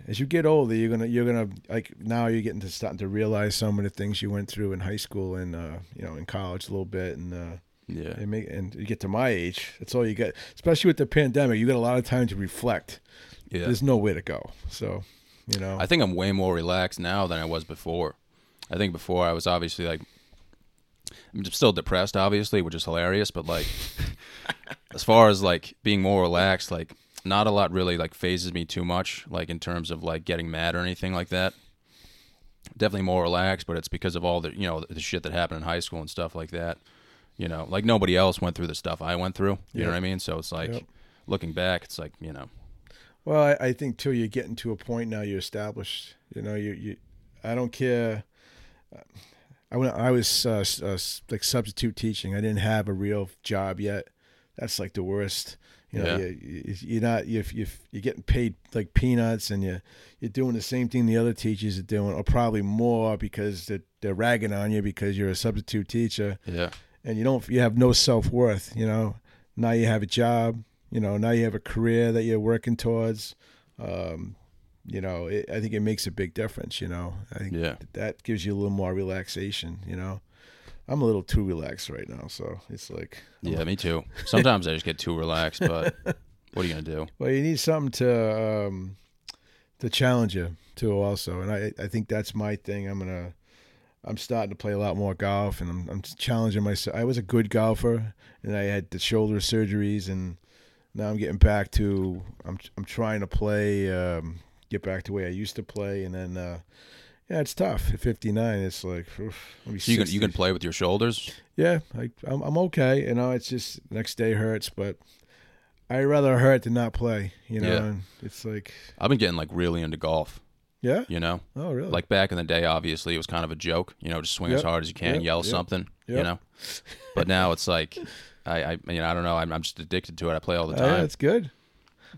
as you get older, you're gonna like now you're starting to realize some of the things you went through in high school and in college a little bit, and and you get to my age, that's all you got, especially with the pandemic, you got a lot of time to reflect. Yeah, there's nowhere to go, so you know. I think I'm way more relaxed now than I was before. I think before I was obviously like, I'm still depressed, obviously, which is hilarious. But like, as far as like being more relaxed, like not a lot really like phases me too much, like in terms of like getting mad or anything like that. Definitely more relaxed, but it's because of all the, you know, the shit that happened in high school and stuff like that. You know, like nobody else went through the stuff I went through. You know what I mean? So it's like looking back, it's like, you know. Well, I think too, you're getting to a point now you're established, you know, you I don't care. I was like substitute teaching. I didn't have a real job yet. That's like the worst. You know, you're not you're getting paid like peanuts, and you're doing the same thing the other teachers are doing, or probably more because they're ragging on you because you're a substitute teacher. Yeah, and you have no self-worth. You know, now you have a job. You know, now you have a career that you're working towards. You know, I think it makes a big difference, you know. I think that gives you a little more relaxation, you know. I'm a little too relaxed right now, so it's like... me too. Sometimes I just get too relaxed, but what are you going to do? Well, you need something to challenge you, too, also. And I think that's my thing. I'm starting to play a lot more golf, and I'm challenging myself. I was a good golfer, and I had the shoulder surgeries, and now I'm getting back to... I'm trying to play... get back to the way I used to play, and then it's tough at 59. It's like so you can play with your shoulders. Yeah, I'm okay. You know, it's just next day hurts, but I would rather hurt than not play. You know, and it's like I've been getting like really into golf. Yeah, you know. Oh, really? Like back in the day, obviously it was kind of a joke. You know, just swing as hard as you can, yell something. Yep. You know, but now it's like I don't know. I'm just addicted to it. I play all the time. Yeah, it's good.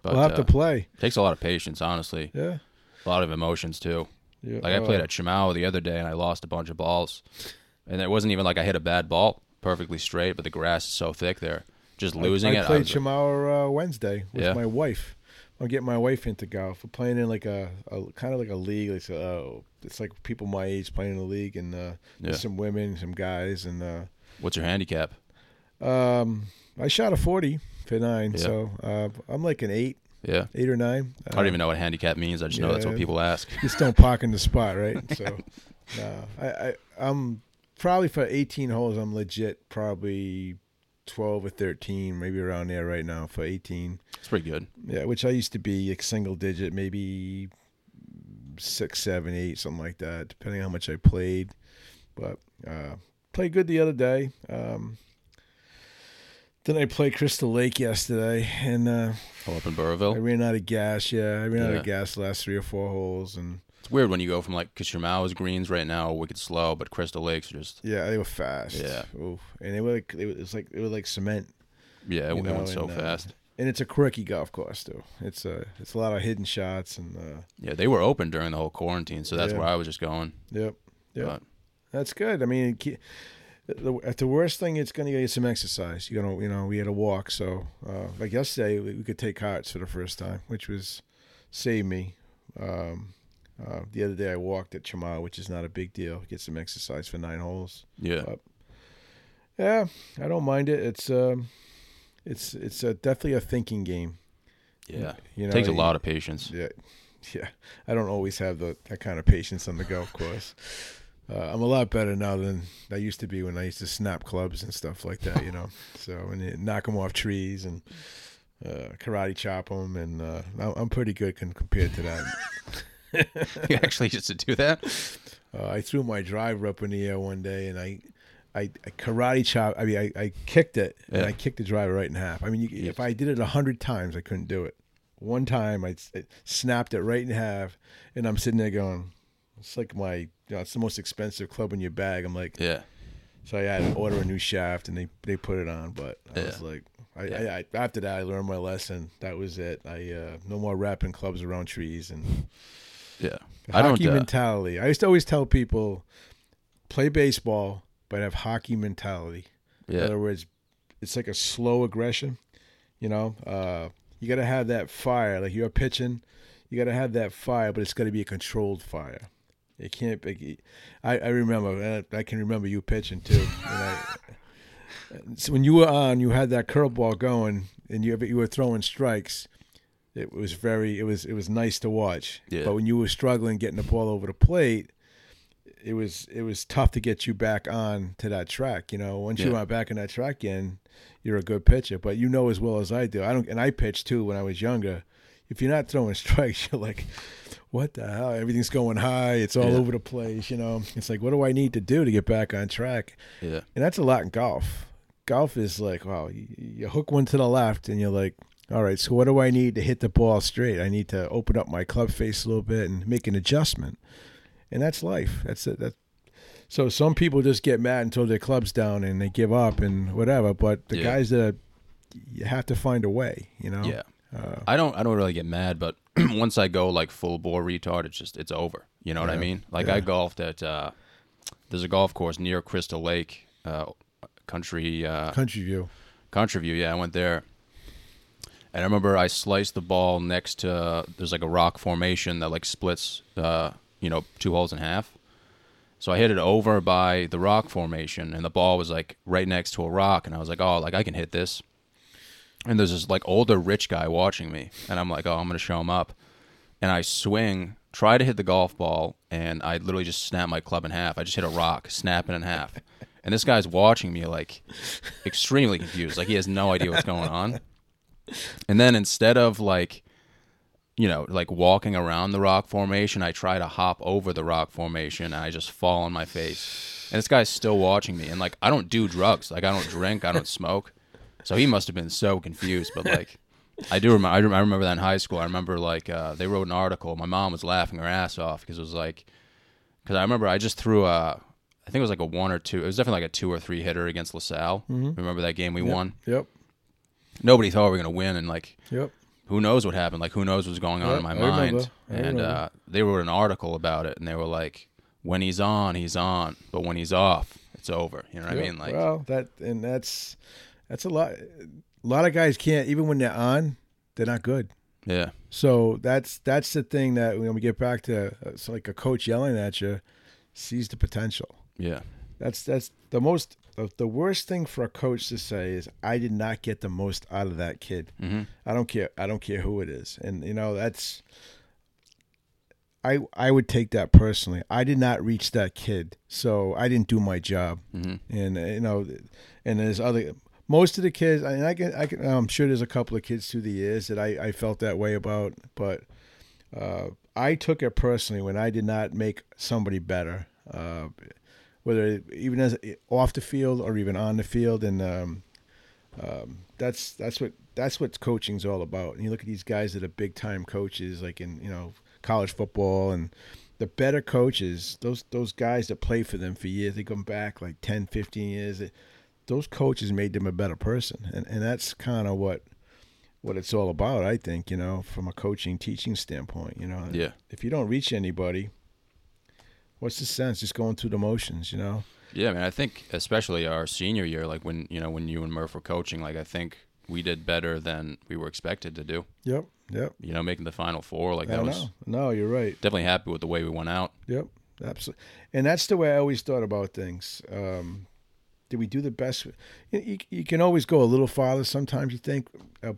But, we'll have to play. Takes a lot of patience, honestly. Yeah. A lot of emotions, too. Yeah. Like, I played at Chimau the other day, and I lost a bunch of balls. And it wasn't even like I hit a bad ball perfectly straight, but the grass is so thick there. Just losing it. I played Chimau Wednesday with my wife. I'm getting my wife into golf. We're playing in, like, a kind of like a league. It's like people my age playing in a league, and some women, some guys. And what's your handicap? I shot a 40. For 9, so I'm like an 8. Yeah, 8 or 9. I don't even know what handicap means. I just know that's what people ask. Just don't park in the spot, right? So, I'm probably for 18 holes. I'm legit probably 12 or 13, maybe around there right now for 18. It's pretty good. Yeah, which I used to be like single digit, maybe 6, 7, 8, something like that, depending on how much I played. But played good the other day. Then I played Crystal Lake yesterday, and up in Burrillville. I ran out of gas. Yeah, I ran out of gas the last 3 or 4 holes, and It's weird when you go from like, because Chimau's greens right now are wicked slow, but Crystal Lake's are just. Yeah, they were fast. Yeah. Oof. And it was like cement. Yeah, it went so fast. And it's a quirky golf course too. It's a lot of hidden shots and. Yeah, they were open during the whole quarantine, so that's where I was just going. Yep. Yeah. That's good. I mean, at the worst thing, it's going to get some exercise. You're gonna, we had a walk, so like yesterday, we could take carts for the first time, which was saved me. The other day I walked at Chimau, which is not a big deal. Get some exercise for 9 holes. Yeah. But, yeah, I don't mind it. It's definitely a thinking game. Yeah. It takes a lot of patience. Yeah. Yeah. I don't always have that kind of patience on the golf course. I'm a lot better now than I used to be when I used to snap clubs and stuff like that, So, and you knock them off trees and karate chop them, and I'm pretty good compared to that. You actually used to do that? I threw my driver up in the air one day, and I karate chopped. I mean, I kicked it, and I kicked the driver right in half. I mean, if I did it 100 times, I couldn't do it. One time, I snapped it right in half, and I'm sitting there going, it's like my, it's the most expensive club in your bag. I'm like, yeah. So I had to order a new shaft, and they put it on, but I was like, I after that, I learned my lesson. That was it. I no more wrapping clubs around trees and... Yeah, hockey mentality. I used to always tell people, play baseball, but have hockey mentality. Yeah. In other words, it's like a slow aggression. You got to have that fire. Like you're pitching, you got to have that fire, but it's got to be a controlled fire. It can't be. I remember. I can remember you pitching too. So when you were on, you had that curveball going, and you were throwing strikes. It was it was nice to watch. Yeah. But when you were struggling getting the ball over the plate, it was tough to get you back on to that track. Once you are back on that track again, you're a good pitcher. But you know as well as I do. I pitched too when I was younger. If you're not throwing strikes, you're like, what the hell? Everything's going high. It's all over the place. It's like, what do I need to do to get back on track? Yeah. And that's a lot in golf. Golf is like, wow, you hook one to the left, and you're like, all right, so what do I need to hit the ball straight? I need to open up my club face a little bit and make an adjustment. And that's life. That's it. So some people just get mad until their club's down and they give up and whatever. But the guys that you have to find a way, Yeah. I don't really get mad, but once I go like full bore retard, it's over. You know what I mean? Like I golfed at there's a golf course near Crystal Lake, Country View. Yeah, I went there. And I remember I sliced the ball next to, there's like a rock formation that like splits, 2 holes in half. So I hit it over by the rock formation, and the ball was like right next to a rock. And I was like, oh, like I can hit this. And there's this like older rich guy watching me. And I'm like, oh, I'm going to show him up. And I swing, try to hit the golf ball, and I literally just snap my club in half. I just hit a rock, snap it in half. And this guy's watching me like extremely confused. Like he has no idea what's going on. And then instead of like, like walking around the rock formation, I try to hop over the rock formation, and I just fall on my face. And this guy's still watching me. And like, I don't do drugs. Like I don't drink. I don't smoke. So he must have been so confused. But like, I remember that in high school. I remember like they wrote an article. My mom was laughing her ass off because it was like, because I remember I just threw I think it was like a 1 or 2. It was definitely like a 2 or 3 hitter against LaSalle. Mm-hmm. Remember that game we won? Yep. Nobody thought we were going to win, and like, who knows what happened? Like, who knows what's going on in my mind? And they wrote an article about it, and they were like, "When he's on, he's on, but when he's off, it's over." You know what I mean? Like, well, that's a lot. A lot of guys can't, even when they're on, they're not good. Yeah. So that's the thing that when we get back to, it's like a coach yelling at you, sees the potential. Yeah. That's the most. The worst thing for a coach to say is, I did not get the most out of that kid. Mm-hmm. I don't care who it is. And, that's – I would take that personally. I did not reach that kid, so I didn't do my job. Mm-hmm. And, and there's other – most of the kids – I mean, I'm sure there's a couple of kids through the years that I felt that way about, but I took it personally when I did not make somebody better. Whether even as off the field or even on the field, and that's what coaching's all about. And you look at these guys that are big time coaches, like in college football, and the better coaches, those guys that play for them for years, they come back like 10, 15 years. Those coaches made them a better person. And that's kind of what it's all about, I think, you know, from a coaching, teaching standpoint, you know. Yeah. If you don't reach anybody, what's the sense just going through the motions, you know? Yeah, I mean, I think especially our senior year, like when you and Murph were coaching, like I think we did better than we were expected to do. Yep. You know, making the Final Four, like that was... No, you're right. Definitely happy with the way we went out. Yep, absolutely. And that's the way I always thought about things. Did we do the best? You can always go a little farther sometimes, you think,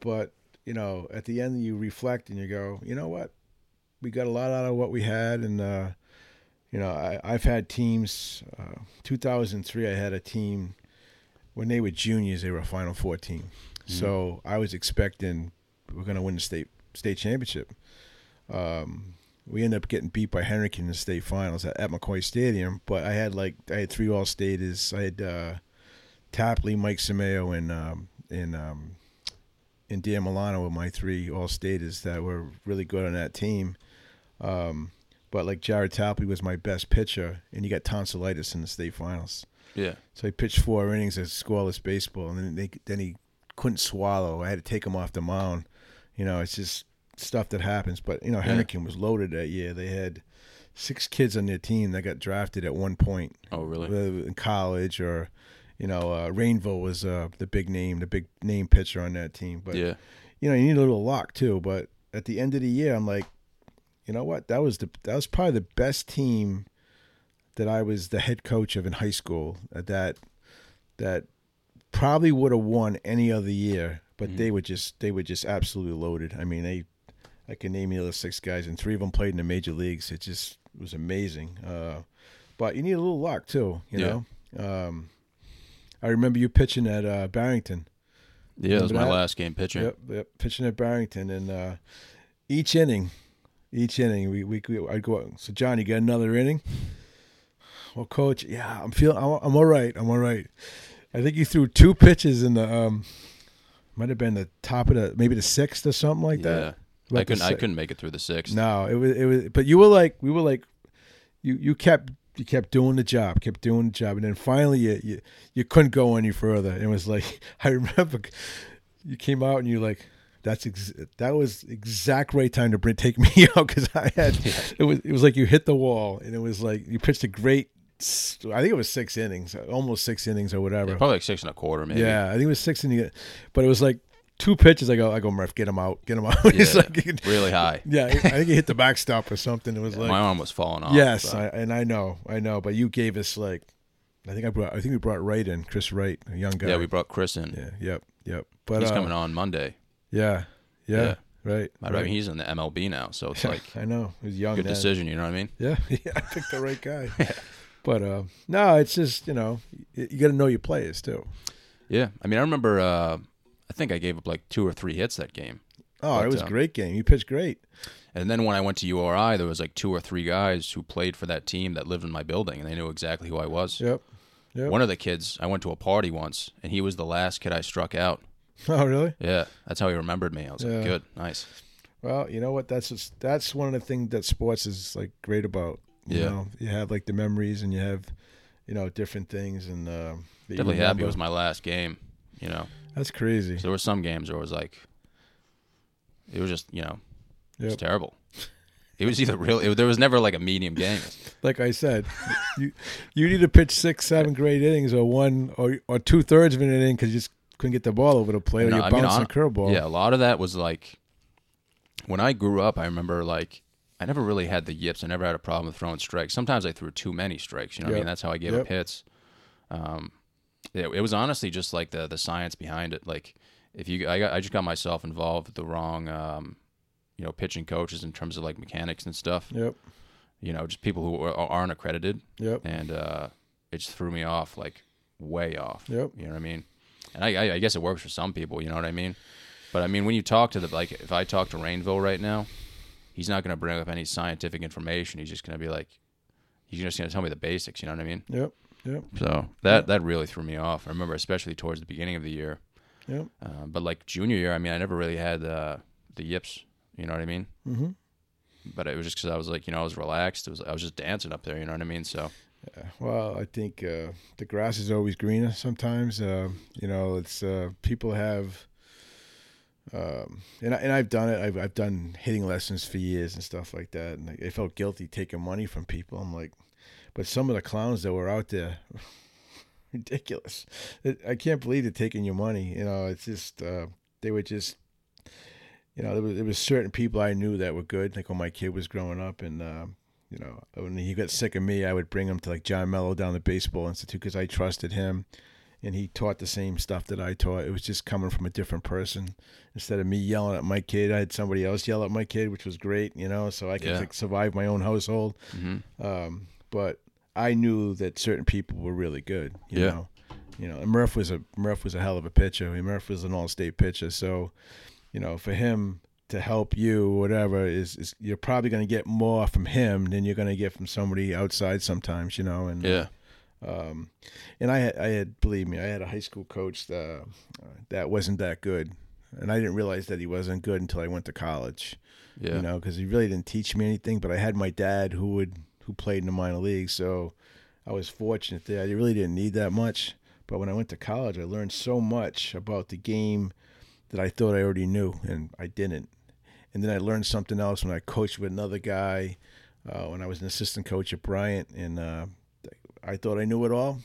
but, you know, at the end you reflect and you go, you know what? We got a lot out of what we had, and... You know, I've had teams, 2003, I had a team, when they were juniors, they were a Final Four team. Mm-hmm. So I was expecting we're going to win the state championship. We ended up getting beat by Hendricken in the state finals at McCoy Stadium, but I had three All-Staters. I had Tapley, Mike Someo, and Dan Milano were my three All-Staters that were really good on that team. But like Jared Tapley was my best pitcher, and he got tonsillitis in the state finals. Yeah. So he pitched 4 innings as scoreless baseball, and then he couldn't swallow. I had to take him off the mound. You know, it's just stuff that happens. But, you know, Hendricken was loaded that year. They had 6 kids on their team that got drafted at one point. Oh, really? In college or, you know, Rainville was the big name pitcher on that team. But, you know, you need a little luck too. But at the end of the year, I'm like, you know what? That was probably the best team that I was the head coach of in high school. That probably would have won any other year, but they were just absolutely loaded. I mean, I can name you the 6 guys, and 3 of them played in the major leagues. It just was amazing. But you need a little luck too, you know. I remember you pitching at Barrington. Yeah, that was my last game pitching. Yep, pitching at Barrington, and each inning, I'd go out. So, Johnny, got another inning? Well, Coach, yeah, I'm all right. I'm all right. I think he threw 2 pitches in the might have been the top of the 6th or something like that. Yeah, I couldn't make it through the 6th. No, it was. But you kept doing the job, and then finally you couldn't go any further. It was like, I remember you came out and you like, that was exact right time to take me out, because I had it was like you hit the wall, and it was like you pitched a great, I think it was 6 innings, almost 6 innings or whatever. Yeah, probably like 6 1/4 maybe. Yeah, I think it was 6 innings, but it was like 2 pitches. I go Murph, get him out. Yeah, like, really high. Yeah, I think he hit the backstop or something. It was like my arm was falling off. Yes, I know, but you gave us like, I think we brought Wright in, Chris Wright, a young guy. Yeah, we brought Chris in. Yeah, yep. But he's coming on Monday. Yeah. Right. I mean, he's in the MLB now, so it's like I know he's young. Good then. Decision, you know what I mean? Yeah, I picked the right guy. Yeah. But no, it's just, you know, you got to know your players too. Yeah, I mean, I remember I think I gave up like 2 or 3 hits that game. Oh, it was a great game. You pitched great. And then when I went to URI, there was like 2 or 3 guys who played for that team that lived in my building, and they knew exactly who I was. Yep. One of the kids, I went to a party once, and he was the last kid I struck out. Oh, really? Yeah, that's how he remembered me. I was like, good, nice. Well, you know what? That's one of the things that sports is like great about. You know, you have like the memories, and you have, you know, different things. And definitely happy it was my last game. You know, that's crazy. So there were some games where it was like, it was just, you know, it was terrible. It was either really. There was never like a medium game. Like I said, you need to pitch 6, 7 great innings, or 1 or 2/3 of an inning, because you just couldn't get the ball over the plate, or you're bouncing a curveball. Yeah, a lot of that was like, when I grew up, I remember like, I never really had the yips. I never had a problem with throwing strikes. Sometimes I threw too many strikes, you know what I mean? That's how I gave up hits. It was honestly just like the science behind it. Like, I just got myself involved with the wrong, you know, pitching coaches in terms of like mechanics and stuff. Yep. You know, just people who aren't accredited. Yep. And it just threw me off, like way off. Yep. You know what I mean? And I guess it works for some people, you know what I mean? But I mean, when you talk to like if I talk to Rainville right now, he's not going to bring up any scientific information. He's just going to be like, he's just going to tell me the basics, you know what I mean? Yep. So that really threw me off. I remember, especially towards the beginning of the year. Yep. But like junior year, I mean, I never really had the yips, you know what I mean? Mm-hmm. but it was just because I was like, you know, I was relaxed. I was just dancing up there, you know what I mean? So, yeah. Well, I think the grass is always greener sometimes. You know, it's people have, and I've done it. I've done hitting lessons for years and stuff like that. And I felt guilty taking money from people. I'm like, but some of the clowns that were out there, ridiculous. I can't believe they're taking your money. You know, it's just they were just. You know, there was certain people I knew that were good, like when my kid was growing up. And, you know, when he got sick of me, I would bring him to, like, John Mello down the Baseball Institute because I trusted him. And he taught the same stuff that I taught. It was just coming from a different person. Instead of me yelling at my kid, I had somebody else yell at my kid, which was great, you know, so I could like, survive my own household. Mm-hmm. But I knew that certain people were really good, you know. You know, and Murph was a hell of a pitcher. I mean, Murph was an all-state pitcher, so... You know, for him to help you, whatever, is you're probably going to get more from him than you're going to get from somebody outside sometimes, you know. And and I had, believe me, I had a high school coach that wasn't that good, and I didn't realize that he wasn't good until I went to college. Yeah, you know, because he really didn't teach me anything. But I had my dad who played in the minor league, so I was fortunate there. I really didn't need that much. But when I went to college, I learned so much about the game that I thought I already knew, and I didn't. And then I learned something else when I coached with another guy, when I was an assistant coach at Bryant, and I thought I knew it all.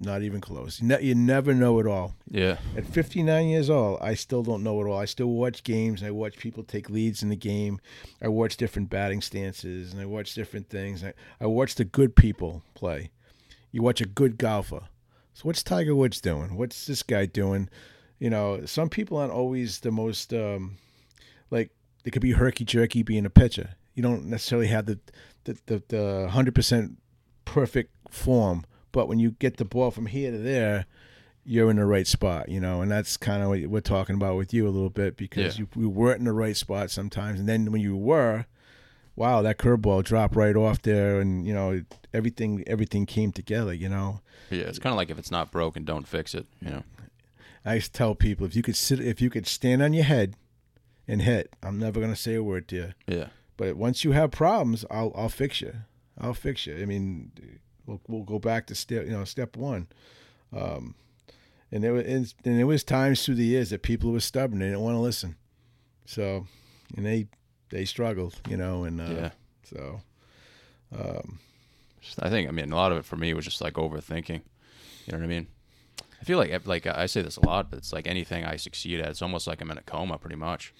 Not even close. You never know it all. Yeah. At 59 years old, I still don't know it all. I still watch games, and I watch people take leads in the game. I watch different batting stances, and I watch different things. I watch the good people play. You watch a good golfer. So what's Tiger Woods doing? What's this guy doing? You know, some people aren't always the most, like, they could be herky-jerky being a pitcher. You don't necessarily have the 100% perfect form, but when you get the ball from here to there, you're in the right spot, you know, and that's kind of what we're talking about with you a little bit because you weren't in the right spot sometimes, and then when you were, wow, that curveball dropped right off there, and, you know, everything came together, you know. Yeah, it's kind of like if it's not broken, don't fix it, you know. I tell people if you could stand on your head and hit, I'm never gonna say a word to you. Yeah. But once you have problems, I'll fix you. I'll fix you. I mean, we'll go back to step one. And there was times through the years that people were stubborn. They didn't want to listen. So, and they struggled, you know. And so, I think a lot of it for me was just like overthinking. You know what I mean? I feel like I say this a lot, but it's like anything I succeed at, it's almost like I'm in a coma pretty much.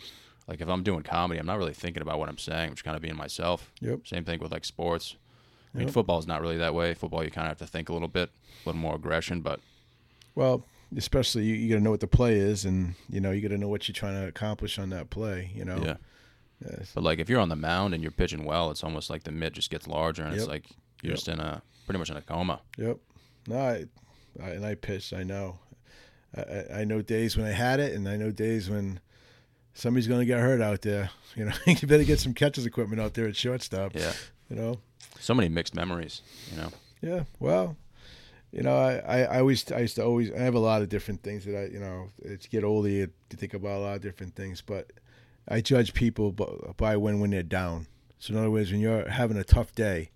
Like if I'm doing comedy, I'm not really thinking about what I'm saying. I'm just kind of being myself. Yep. Same thing with like sports. I mean, football is not really that way. Football, you kind of have to think a little bit, a little more aggression. But well, especially you got to know what the play is, and you know you got to know what you're trying to accomplish on that play. You know. Yeah. Yes. But like if you're on the mound and you're pitching well, it's almost like the mitt just gets larger, and it's like you're just in a pretty much in a coma. Yep. No. I pitched. I know. I know days when I had it, and I know days when somebody's going to get hurt out there. You know, you better get some catcher's equipment out there at shortstop. Yeah. You know. So many mixed memories. You know. Yeah. Well, you know, I used to always. I have a lot of different things that I, you know, as you get older, you think about a lot of different things. But I judge people by when they're down. So in other words, when you're having a tough day,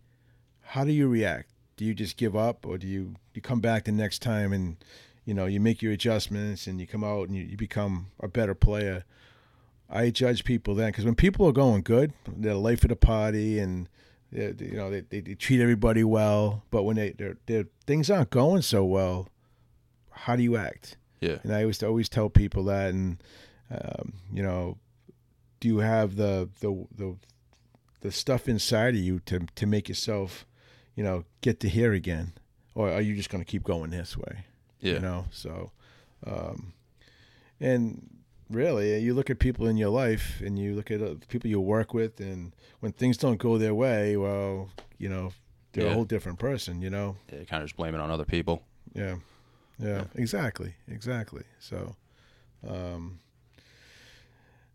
how do you react? Do you just give up, or do you come back the next time and, you know, you make your adjustments and you come out and you become a better player? I judge people then, because when people are going good, they're the life of the party, and you know they treat everybody well. But when their things aren't going so well, how do you act? Yeah. And I always tell people that, and you know, do you have the stuff inside of you to make yourself, you know, get to here again, or are you just going to keep going this way? Yeah. You know, so, and really, you look at people in your life, and you look at the people you work with, and when things don't go their way, well, you know, they're a whole different person, you know. Yeah, you kind of just blame it on other people. Yeah. Yeah, exactly. So,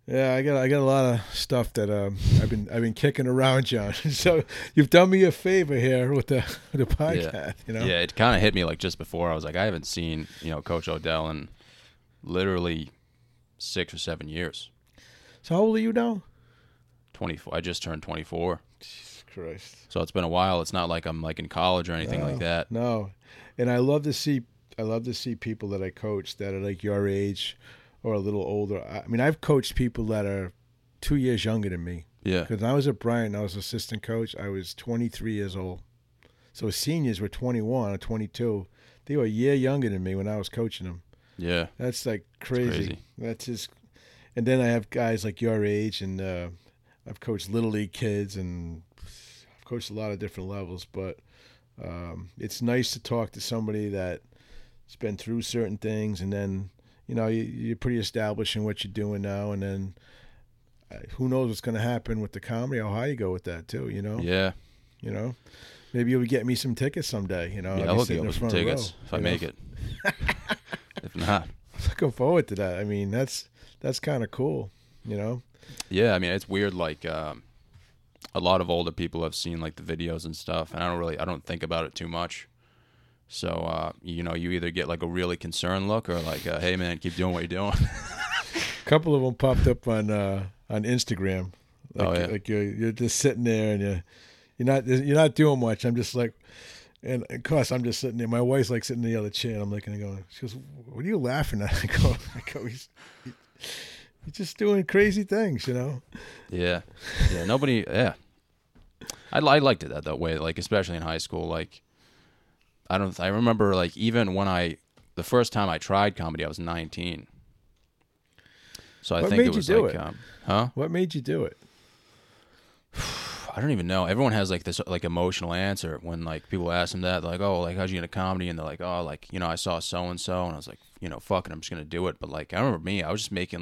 yeah, I got a lot of stuff that I've been kicking around, John. So you've done me a favor here with the podcast. Yeah. You know? Yeah, it kind of hit me like just before. I was like, I haven't seen, you know, Coach Odell in literally 6 or 7 years. So how old are you now? 24. I just turned 24. Jesus Christ. So it's been a while. It's not like I'm like in college or anything like that. No. And I love to see people that I coach that are like your age or a little older. I mean, I've coached people that are 2 years younger than me. Yeah. Because I was at Bryant, I was assistant coach. I was 23 years old. So seniors were 21 or 22. They were a year younger than me when I was coaching them. Yeah. That's like crazy. That's just, and then I have guys like your age, and I've coached Little League kids, and I've coached a lot of different levels, but it's nice to talk to somebody that's been through certain things, and then, you know, you're pretty established in what you're doing now, and then who knows what's going to happen with the comedy, or how you go with that too, you know? Yeah. You know? Maybe you'll get me some tickets someday, you know? Yeah, I'll hook you up some tickets if I make it. If not. I'm looking forward to that. I mean, that's kind of cool, you know? Yeah, I mean, it's weird, like, a lot of older people have seen, like, the videos and stuff, and I don't think about it too much. So, you know, you either get, like, a really concerned look or, like, hey, man, keep doing what you're doing. A couple of them popped up on Instagram. Like, oh, yeah. Like, you're just sitting there, and you're not doing much. I'm just like, and of course, I'm just sitting there. My wife's like sitting in the other chair, and I'm looking and going, she goes, "What are you laughing at?" I go, "You're just doing crazy things, you know." Yeah, yeah. Nobody. Yeah, I liked it that way. Like, especially in high school. Like, I remember, like, even when the first time I tried comedy, I was 19. So I think it was like, huh? What made you do it? I don't even know. Everyone has like this like emotional answer when like people ask them that, like, "Oh, like how'd you get into comedy?" And they're like, "Oh, like, you know, I saw so and so," and I was like, you know, fuck it, I'm just gonna do it. But like, I remember me, I was just making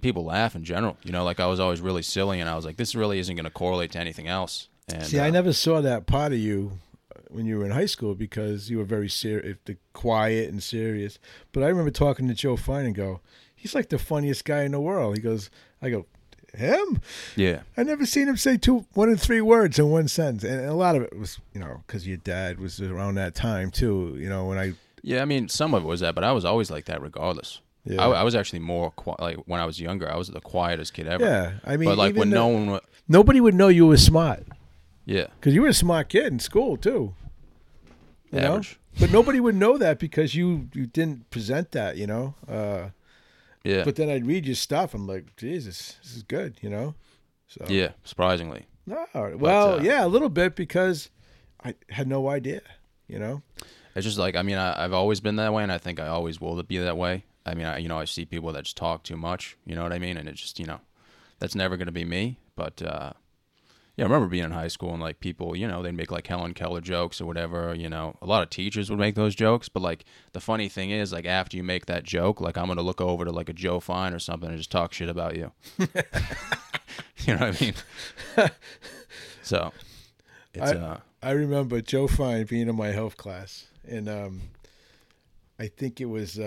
people laugh in general. You know, like I was always really silly, and I was like, this really isn't gonna correlate to anything else. And see, I never saw that part of you when you were in high school because you were very serious, quiet and serious. But I remember talking to Joe Fine and go, "He's like the funniest guy in the world." He goes, I go, "Him?" Yeah. I never seen him say one in three words in one sentence. And a lot of it was, you know, because your dad was around that time too, you know, when I... Yeah, I mean, some of it was that, but I was always like that regardless. Yeah. I was actually more, like, when I was younger, I was the quietest kid ever. Yeah, I mean... But, like, when no one... Nobody would know you were smart. Yeah. Because you were a smart kid in school, too. You know? Average. But nobody would know that because you didn't present that, you know? Yeah. But then I'd read your stuff. I'm like, Jesus, this is good, you know? So. Yeah, surprisingly. No, well, but, yeah, a little bit because I had no idea, you know? It's just like, I mean, I've always been that way, and I think I always will be that way. I mean, I see people that just talk too much, you know what I mean? And it just, you know, that's never going to be me. But, yeah, I remember being in high school and, like, people, you know, they'd make, like, Helen Keller jokes or whatever, you know. A lot of teachers would make those jokes, but, like, the funny thing is, like, after you make that joke, like, I'm going to look over to, like, a Joe Fine or something and just talk shit about you. You know what I mean? So, it's... I remember Joe Fine being in my health class, and I think it was, you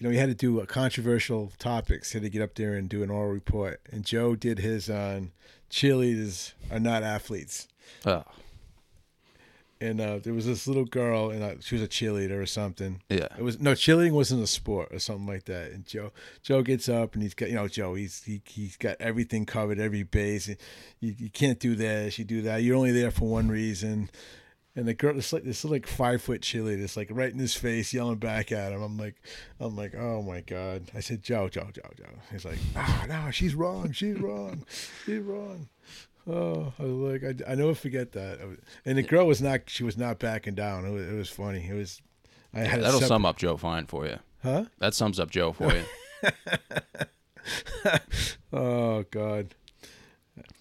know, he had to do controversial topics. He had to get up there and do an oral report, and Joe did his on cheerleaders are not athletes. Oh. And there was this little girl, and she was a cheerleader or something. Yeah. It was no, cheerleading wasn't a sport or something like that. And Joe gets up, and he's got, you know, Joe, he's got everything covered, every base. You can't do this, you do that. You're only there for one reason. And the girl, this like 5-foot cheerleader, it's like right in his face, yelling back at him. I'm like, oh my God. I said, Joe. He's like, no, she's wrong. Oh, I was like, I never forget that. And the girl was not backing down. It was funny. It was, that'll sum up Joe Fine for you. Huh? That sums up Joe for you. Oh, God.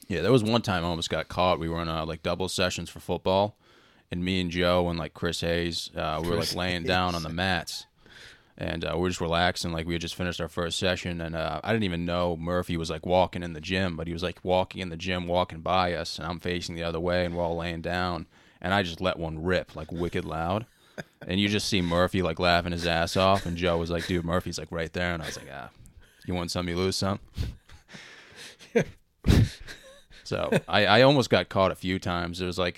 Yeah, there was one time I almost got caught. We were in like double sessions for football, and me and Joe and like Chris Hayes, we were like laying down on the mats, and we were just relaxing. Like, we had just finished our first session, and I didn't even know Murphy was like walking in the gym, but he was like walking in the gym, walking by us, and I'm facing the other way, and we're all laying down, and I just let one rip like wicked loud, and you just see Murphy like laughing his ass off, and Joe was like, "Dude, Murphy's like right there," and I was like, "Ah, you want some, you lose some." So I almost got caught a few times. It was like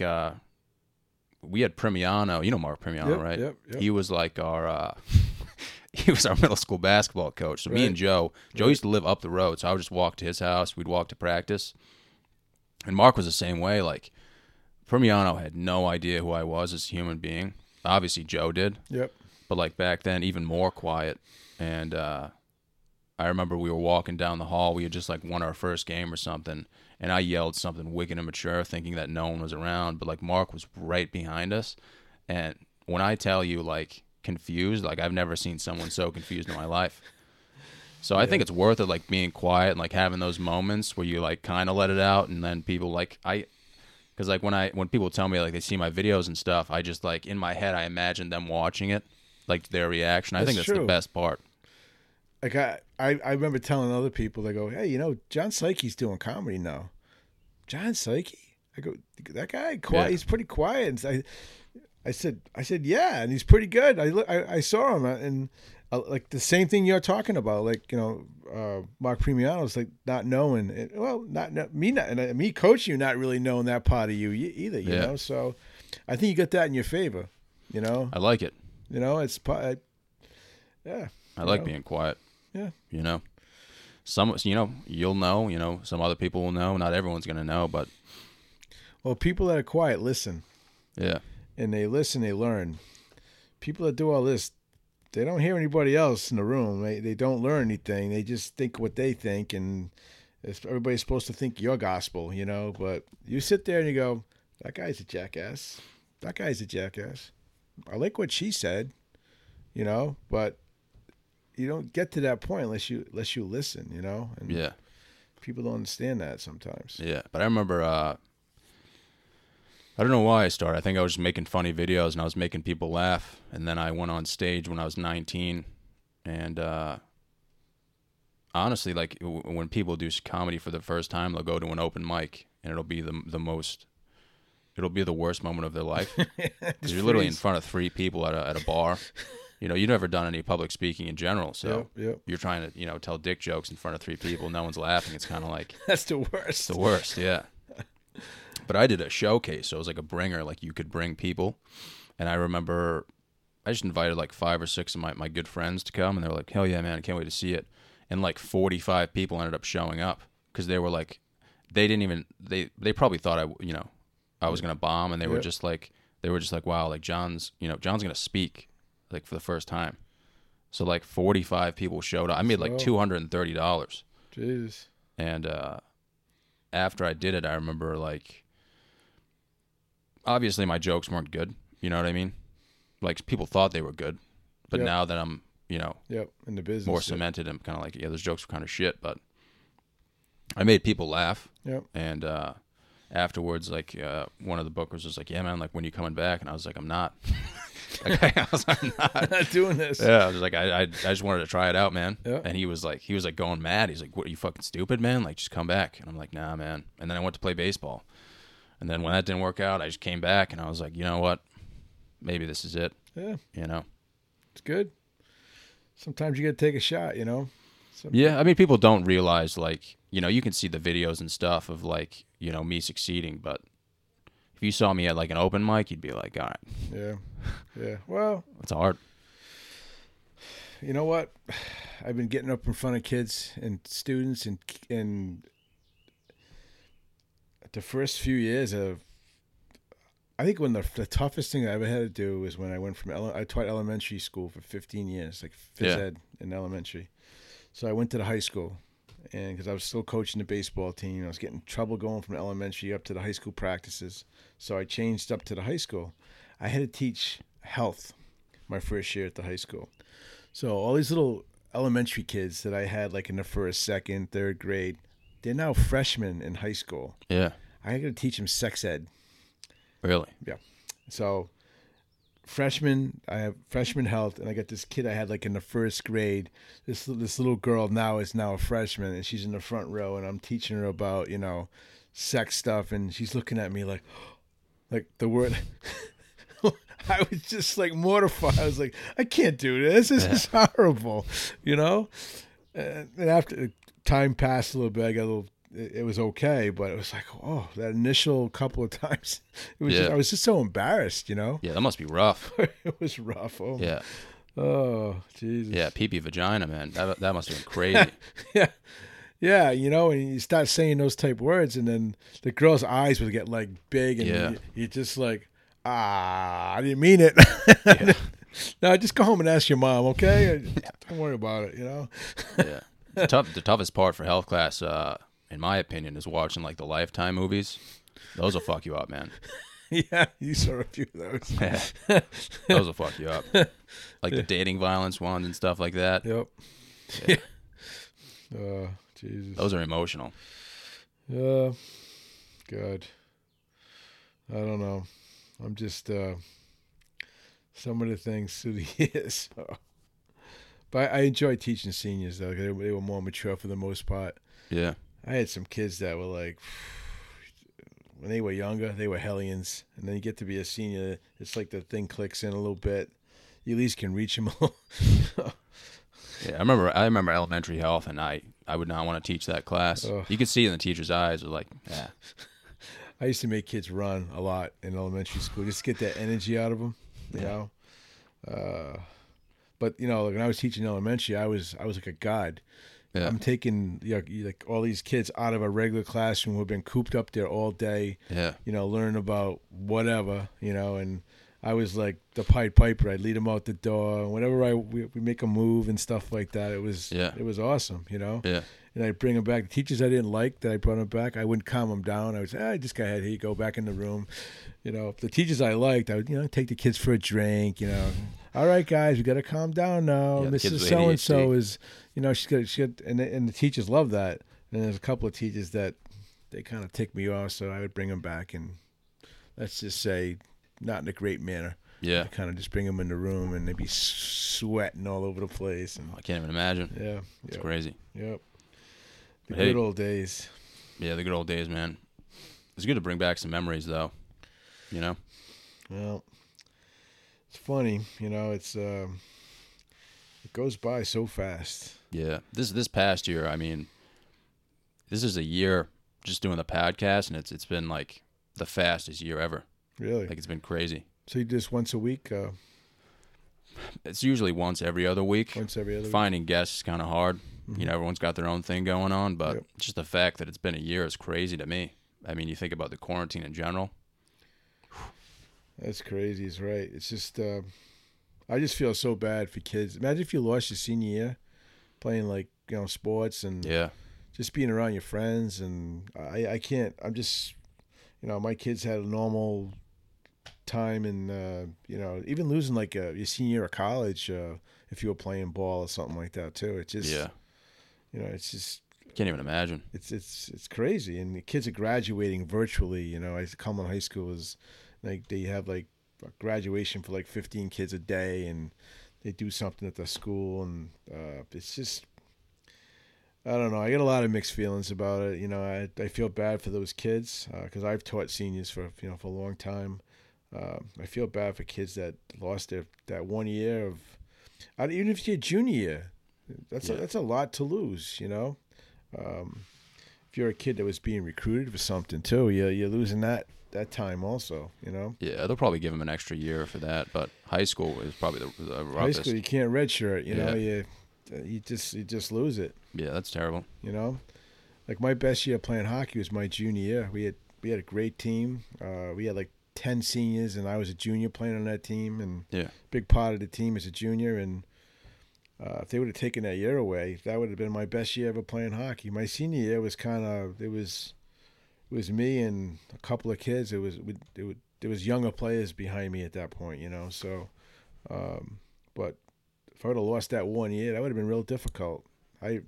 we had Premiano, you know Mark Premiano, right? Yep. He was like our He was our middle school basketball coach. So me and Joe used to live up the road. So I would just walk to his house. We'd walk to practice. And Mark was the same way. Like, Premiano had no idea who I was as a human being. Obviously, Joe did. Yep. But, like, back then, even more quiet. And I remember we were walking down the hall. We had just, like, won our first game or something. And I yelled something wicked immature, thinking that no one was around. But, like, Mark was right behind us. And when I tell you, like, confused, like, I've never seen someone so confused in my life. So I think it's worth it, like, being quiet and, like, having those moments where you, like, kind of let it out. And then people, like, because, like, when people tell me, like, they see my videos and stuff, I just, like, in my head, I imagine them watching it, like, their reaction. I think that's the best part. Like, I remember telling other people, they go, hey, you know, John Psyche's doing comedy now. John Psyche? I go, that guy, quiet. Yeah. He's pretty quiet. And I said, yeah, and he's pretty good. I saw him, and like the same thing you're talking about, like, you know, Mark Premiano's like not knowing it. Well, me coach you not really knowing that part of you either, you know. So I think you got that in your favor, you know. I like it. You know, it's I like being quiet. Yeah. You know, you'll know. You know, some other people will know. Not everyone's gonna know, but people that are quiet listen. Yeah. And they listen, they learn. People that do all this, they don't hear anybody else in the room. They don't learn anything. They just think what they think, and everybody's supposed to think your gospel, you know. But you sit there and you go, that guy's a jackass. That guy's a jackass. I like what she said, you know, but you don't get to that point unless you listen, you know. And people don't understand that sometimes. Yeah, but I remember... I don't know why I started. I think I was just making funny videos, and I was making people laugh. And then I went on stage when I was 19. And honestly, like, when people do comedy for the first time, they'll go to an open mic, and it'll be the worst moment of their life. Because you're literally in front of three people at a bar. You know, you've never done any public speaking in general, so you're trying to, you know, tell dick jokes in front of three people. No one's laughing. It's kind of like... That's the worst. It's the worst, yeah. But I did a showcase, so it was like a bringer, like you could bring people. And I remember I just invited like 5 or 6 of my good friends to come, and they were like, hell yeah, man, I can't wait to see it. And like 45 people ended up showing up because they were like, they didn't even, they probably thought I was going to bomb. And they were just like, wow, like John's going to speak like for the first time. So like 45 people showed up. I made like $230. Jeez. And after I did it, I remember like, obviously, my jokes weren't good. You know what I mean? Like, people thought they were good. But now that I'm, you know, in the business, more cemented, I'm kind of like, those jokes were kind of shit. But I made people laugh. Yep. And afterwards, like, one of the bookers was like, yeah, man, like, when are you coming back? And I was like, I'm not. I'm not doing this. Yeah, I was like, I just wanted to try it out, man. Yep. And he was like going mad. He's like, what, are you fucking stupid, man? Like, just come back. And I'm like, nah, man. And then I went to play baseball. And then when that didn't work out, I just came back, and I was like, you know what? Maybe this is it. Yeah. You know? It's good. Sometimes you got to take a shot, you know? Sometimes. Yeah. I mean, people don't realize, like, you know, you can see the videos and stuff of, like, you know, me succeeding. But if you saw me at, like, an open mic, you'd be like, all right. Yeah. Yeah. Well. It's hard. You know what? I've been getting up in front of kids and students and the first few years of, I think when the toughest thing I ever had to do was when I went from, I taught elementary school for 15 years, like phys ed in elementary. So I went to the high school, and because I was still coaching the baseball team, I was getting in trouble going from elementary up to the high school practices. So I changed up to the high school. I had to teach health my first year at the high school. So all these little elementary kids that I had like in the first, second, third grade, they're now freshmen in high school. Yeah. I got to teach them sex ed. Really? Yeah. So freshman, I have freshman health, and I got this kid I had like in the first grade. This little girl is now a freshman, and she's in the front row, and I'm teaching her about, you know, sex stuff, and she's looking at me like the word. I was just like mortified. I was like, I can't do this. This is horrible, you know. And after time passed a little bit, I got a little. It was okay, but it was like, oh, that initial couple of times, it was. I was just so embarrassed, you know. Yeah, that must be rough. It was rough. Oh, yeah. Oh, Jesus. Yeah, pee-pee vagina, man. That must have been crazy. Yeah. Yeah, you know, and you start saying those type words, and then the girl's eyes would get, like, big, and you're just like, I didn't mean it. Yeah. No, just go home and ask your mom, okay? Don't worry about it, you know? Yeah. The toughest part for health class, in my opinion, is watching, like, the Lifetime movies. Those will fuck you up, man. Yeah, you saw a few of those. Yeah. Those will fuck you up. Like the dating violence ones and stuff like that. Yep. Yeah. Oh, Jesus. Those are emotional. God. I don't know. I'm just some of the things through the years. So. But I enjoy teaching seniors, though. They were more mature for the most part. Yeah. I had some kids that were like... When they were younger, they were hellions. And then you get to be a senior, it's like the thing clicks in a little bit. You at least can reach them all. Yeah, I remember elementary health, and I would not want to teach that class. Oh. You could see in the teacher's eyes, they're like, yeah. I used to make kids run a lot in elementary school just to get that energy out of them, you know. But, you know, like when I was teaching elementary, I was like a god. Yeah. I'm taking like all these kids out of a regular classroom who've been cooped up there all day, you know, learning about whatever, you know, and I was like the Pied Piper. I'd lead them out the door, whenever we make a move and stuff like that. It was awesome, you know. Yeah. And I'd bring them back. The teachers I didn't like that I brought them back, I wouldn't calm them down. I would say, just go ahead, here you go, back in the room. You know, the teachers I liked, I would, you know, take the kids for a drink, you know. All right, guys, we got to calm down now. Yeah, Mrs. So-and-so is, you know, and the teachers love that. And there's a couple of teachers that they kind of tick me off, so I would bring them back and, let's just say, not in a great manner. Yeah. Kind of just bring them in the room, and they'd be sweating all over the place. And, I can't even imagine. Yeah. It's crazy. Yep. The good old days. Yeah, the good old days, man. It's good to bring back some memories, though, you know? Well... It's funny, you know, it's it goes by so fast. Yeah. This past year, I mean, this is a year just doing the podcast, and it's been like the fastest year ever. Really? Like, it's been crazy. So you do this once a week? It's usually once every other week. Finding guests is kind of hard. Mm-hmm. You know, everyone's got their own thing going on, but just the fact that it's been a year is crazy to me. I mean, you think about the quarantine in general. That's crazy. It's right. It's just, I just feel so bad for kids. Imagine if you lost your senior year playing, like, you know, sports and just being around your friends. And I can't, I'm just, you know, my kids had a normal time, and, you know, even losing like your senior year of college, if you were playing ball or something like that too. It's just, you know, it's just. Can't even imagine. It's crazy. And the kids are graduating virtually. You know, Cumberland High School is. Like, they have, like, a graduation for, like, 15 kids a day, and they do something at the school, and it's just, I don't know. I get a lot of mixed feelings about it. You know, I feel bad for those kids because I've taught seniors for a long time. I feel bad for kids that lost that 1 year of, even if you're a junior year, that's a lot to lose, you know. If you're a kid that was being recruited for something, too, you're losing that time also, you know? Yeah, they'll probably give them an extra year for that, but high school is probably the roughest. High school, you can't redshirt, you know? You just lose it. Yeah, that's terrible. You know? Like, my best year playing hockey was my junior year. We had a great team. We had, like, 10 seniors, and I was a junior playing on that team, and a big part of the team is a junior, and if they would have taken that year away, that would have been my best year ever playing hockey. My senior year was kind of, it was me and a couple of kids. There was younger players behind me at that point, you know. So, but if I would have lost that 1 year, that would have been real difficult. I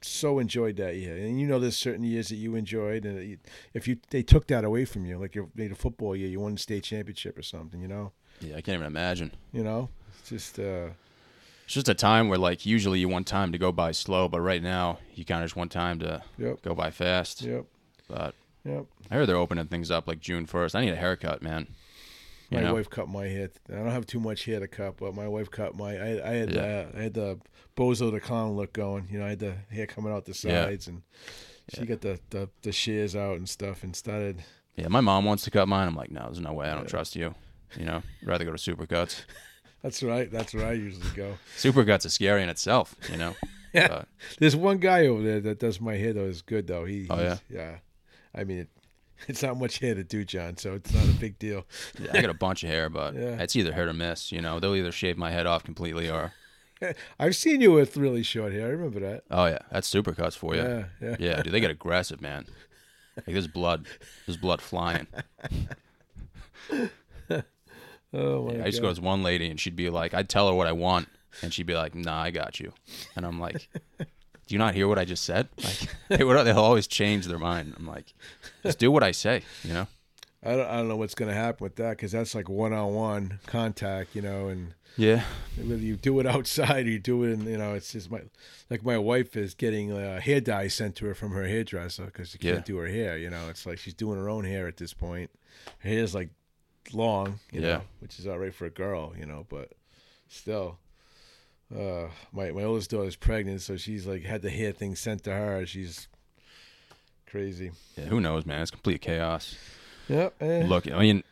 so enjoyed that year, and you know, there's certain years that you enjoyed, and if they took that away from you, like you made a football year, you won the state championship or something, you know. Yeah, I can't even imagine. You know, it's just a time where, like, usually you want time to go by slow, but right now you kind of just want time to go by fast. Yep. But. Yep. I heard they're opening things up like June 1st. I need a haircut, man. My wife cut my hair. I don't have too much hair to cut, but my wife cut my. I had the Bozo the Clown look going. You know, I had the hair coming out the sides, and she got the shears out and stuff, and started. Yeah, my mom wants to cut mine. I'm like, no, there's no way. I don't trust you. You know, I'd rather go to Supercuts. That's right. That's where I usually go. Supercuts is scary in itself, you know. Yeah. There's one guy over there that does my hair, though. Is good, though. Yeah. I mean, it's not much hair to do, John, so it's not a big deal. Yeah, I got a bunch of hair, but it's either hit or miss. You know, they'll either shave my head off completely or... I've seen you with really short hair. I remember that. Oh, yeah. That's Supercuts for you. Yeah. Yeah, dude, they get aggressive, man. Like, there's blood. There's blood flying. Oh my God. I used to go to this one lady, and she'd be like, I'd tell her what I want, and she'd be like, nah, I got you. And I'm like... Do you not hear what I just said? Like, they'll always change their mind. I'm like, just do what I say, you know? I don't know what's going to happen with that because that's like one-on-one contact, you know, and yeah, whether you do it outside or you do it in, you know, it's just my wife is getting hair dye sent to her from her hairdresser because she can't do her hair, you know? It's like she's doing her own hair at this point. Her hair's like long, you know, which is all right for a girl, you know, but still. My oldest daughter's pregnant, so she's like had the hair thing sent to her. She's crazy. Yeah, who knows, man? It's complete chaos. Yep. Look, I mean,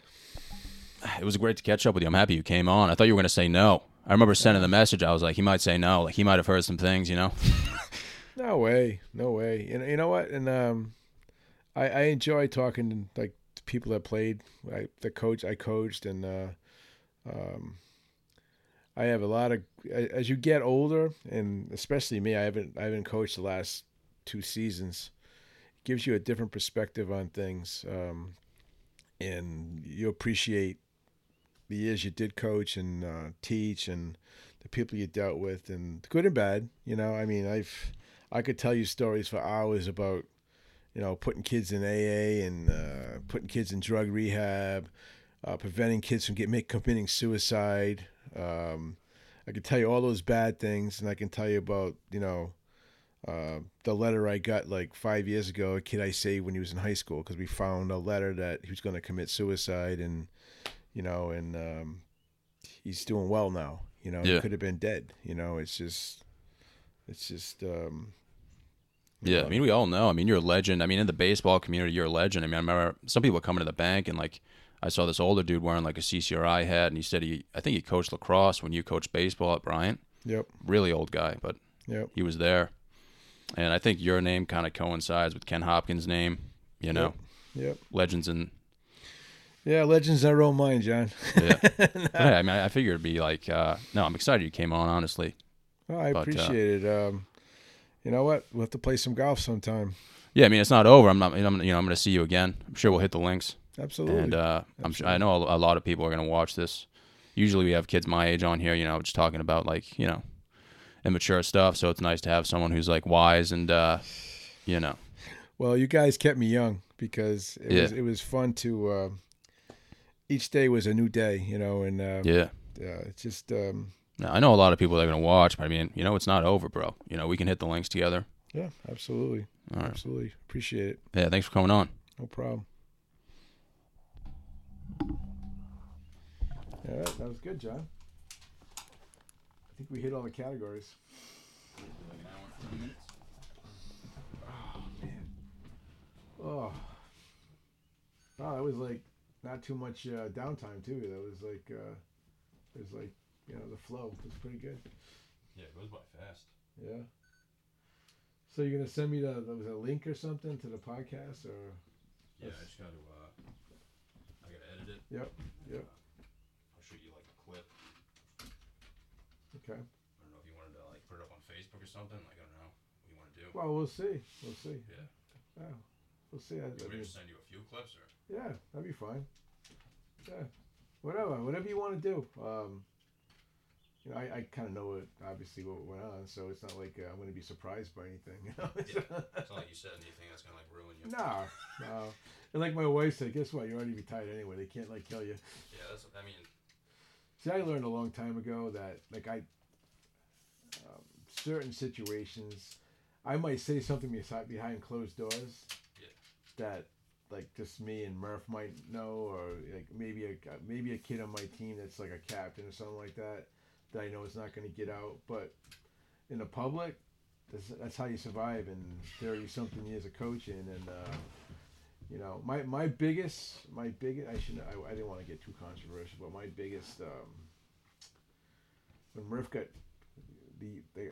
it was great to catch up with you. I'm happy you came on. I thought you were gonna say no. I remember sending the message. I was like, he might say no. Like he might have heard some things, you know. No way. And you know what? And I enjoy talking to, like, people that played. I coached, and I have a lot of, as you get older, and especially me, I haven't coached the last two seasons. It gives you a different perspective on things, and you appreciate the years you did coach and teach, and the people you dealt with, and good and bad. You know, I mean, I could tell you stories for hours about, you know, putting kids in AA and putting kids in drug rehab, preventing kids from committing suicide. I can tell you all those bad things, and I can tell you about, you know, the letter I got like 5 years ago, a kid I saved when he was in high school, because we found a letter that he was going to commit suicide, and, you know, and he's doing well now, you know. He could have been dead, you know. It's just I mean, we all know. I mean, you're a legend. I mean, in the baseball community, you're a legend. I mean, I remember some people coming to the bank, and like, I saw this older dude wearing like a CCRI hat, and he said I think he coached lacrosse when you coached baseball at Bryant. Yep. Really old guy, but he was there. And I think your name kind of coincides with Ken Hopkins' name, you know. Yep. Legends in... Yeah, legends that roam mine, John. Yeah. No. I mean, I figured it'd be like... no, I'm excited you came on, honestly. Well, I appreciate it. You know what? We'll have to play some golf sometime. Yeah, I mean, it's not over. I'm going to see you again. I'm sure we'll hit the links. Absolutely. And I know a lot of people are going to watch this. Usually we have kids my age on here, you know, just talking about, like, you know, immature stuff. So it's nice to have someone who's like wise and, you know. Well, you guys kept me young because it was fun to, each day was a new day, you know, and it's just. Now, I know a lot of people that are going to watch, but I mean, you know, it's not over, bro. You know, we can hit the links together. Yeah, absolutely. All right. Absolutely. Appreciate it. Yeah, thanks for coming on. No problem. All right, that was good, John. I think we hit all the categories. Like an hour and 20 minutes. Oh, man. Oh. Wow, that was like not too much downtime, too. That was like, you know, the flow was pretty good. Yeah, it goes by fast. Yeah. So you're going to send me the link or something to the podcast? Or? Yeah, I just got to, I got to edit it. Yep. Okay. I don't know if you wanted to like put it up on Facebook or something. Like, I don't know what you want to do. Well, we'll see. Yeah. Yeah. We'll see. We'll just send you a few clips, or? Yeah, that'd be fine. Yeah. Whatever you want to do. You know, I kind of know what went on, so it's not like I'm going to be surprised by anything. You know? It's not like you said anything that's going to like ruin you. No. And like my wife said, guess what? You're already retired anyway. They can't like kill you. Yeah, that's. I mean. See, I learned a long time ago that, like, certain situations, I might say something behind closed doors that, like, just me and Murph might know, or, like, maybe a kid on my team that's, like, a captain or something like that, that I know is not going to get out. But in the public, that's how you survive in 30-something years of coaching. And, you know, my biggest, I didn't want to get too controversial, but my biggest when Murph got the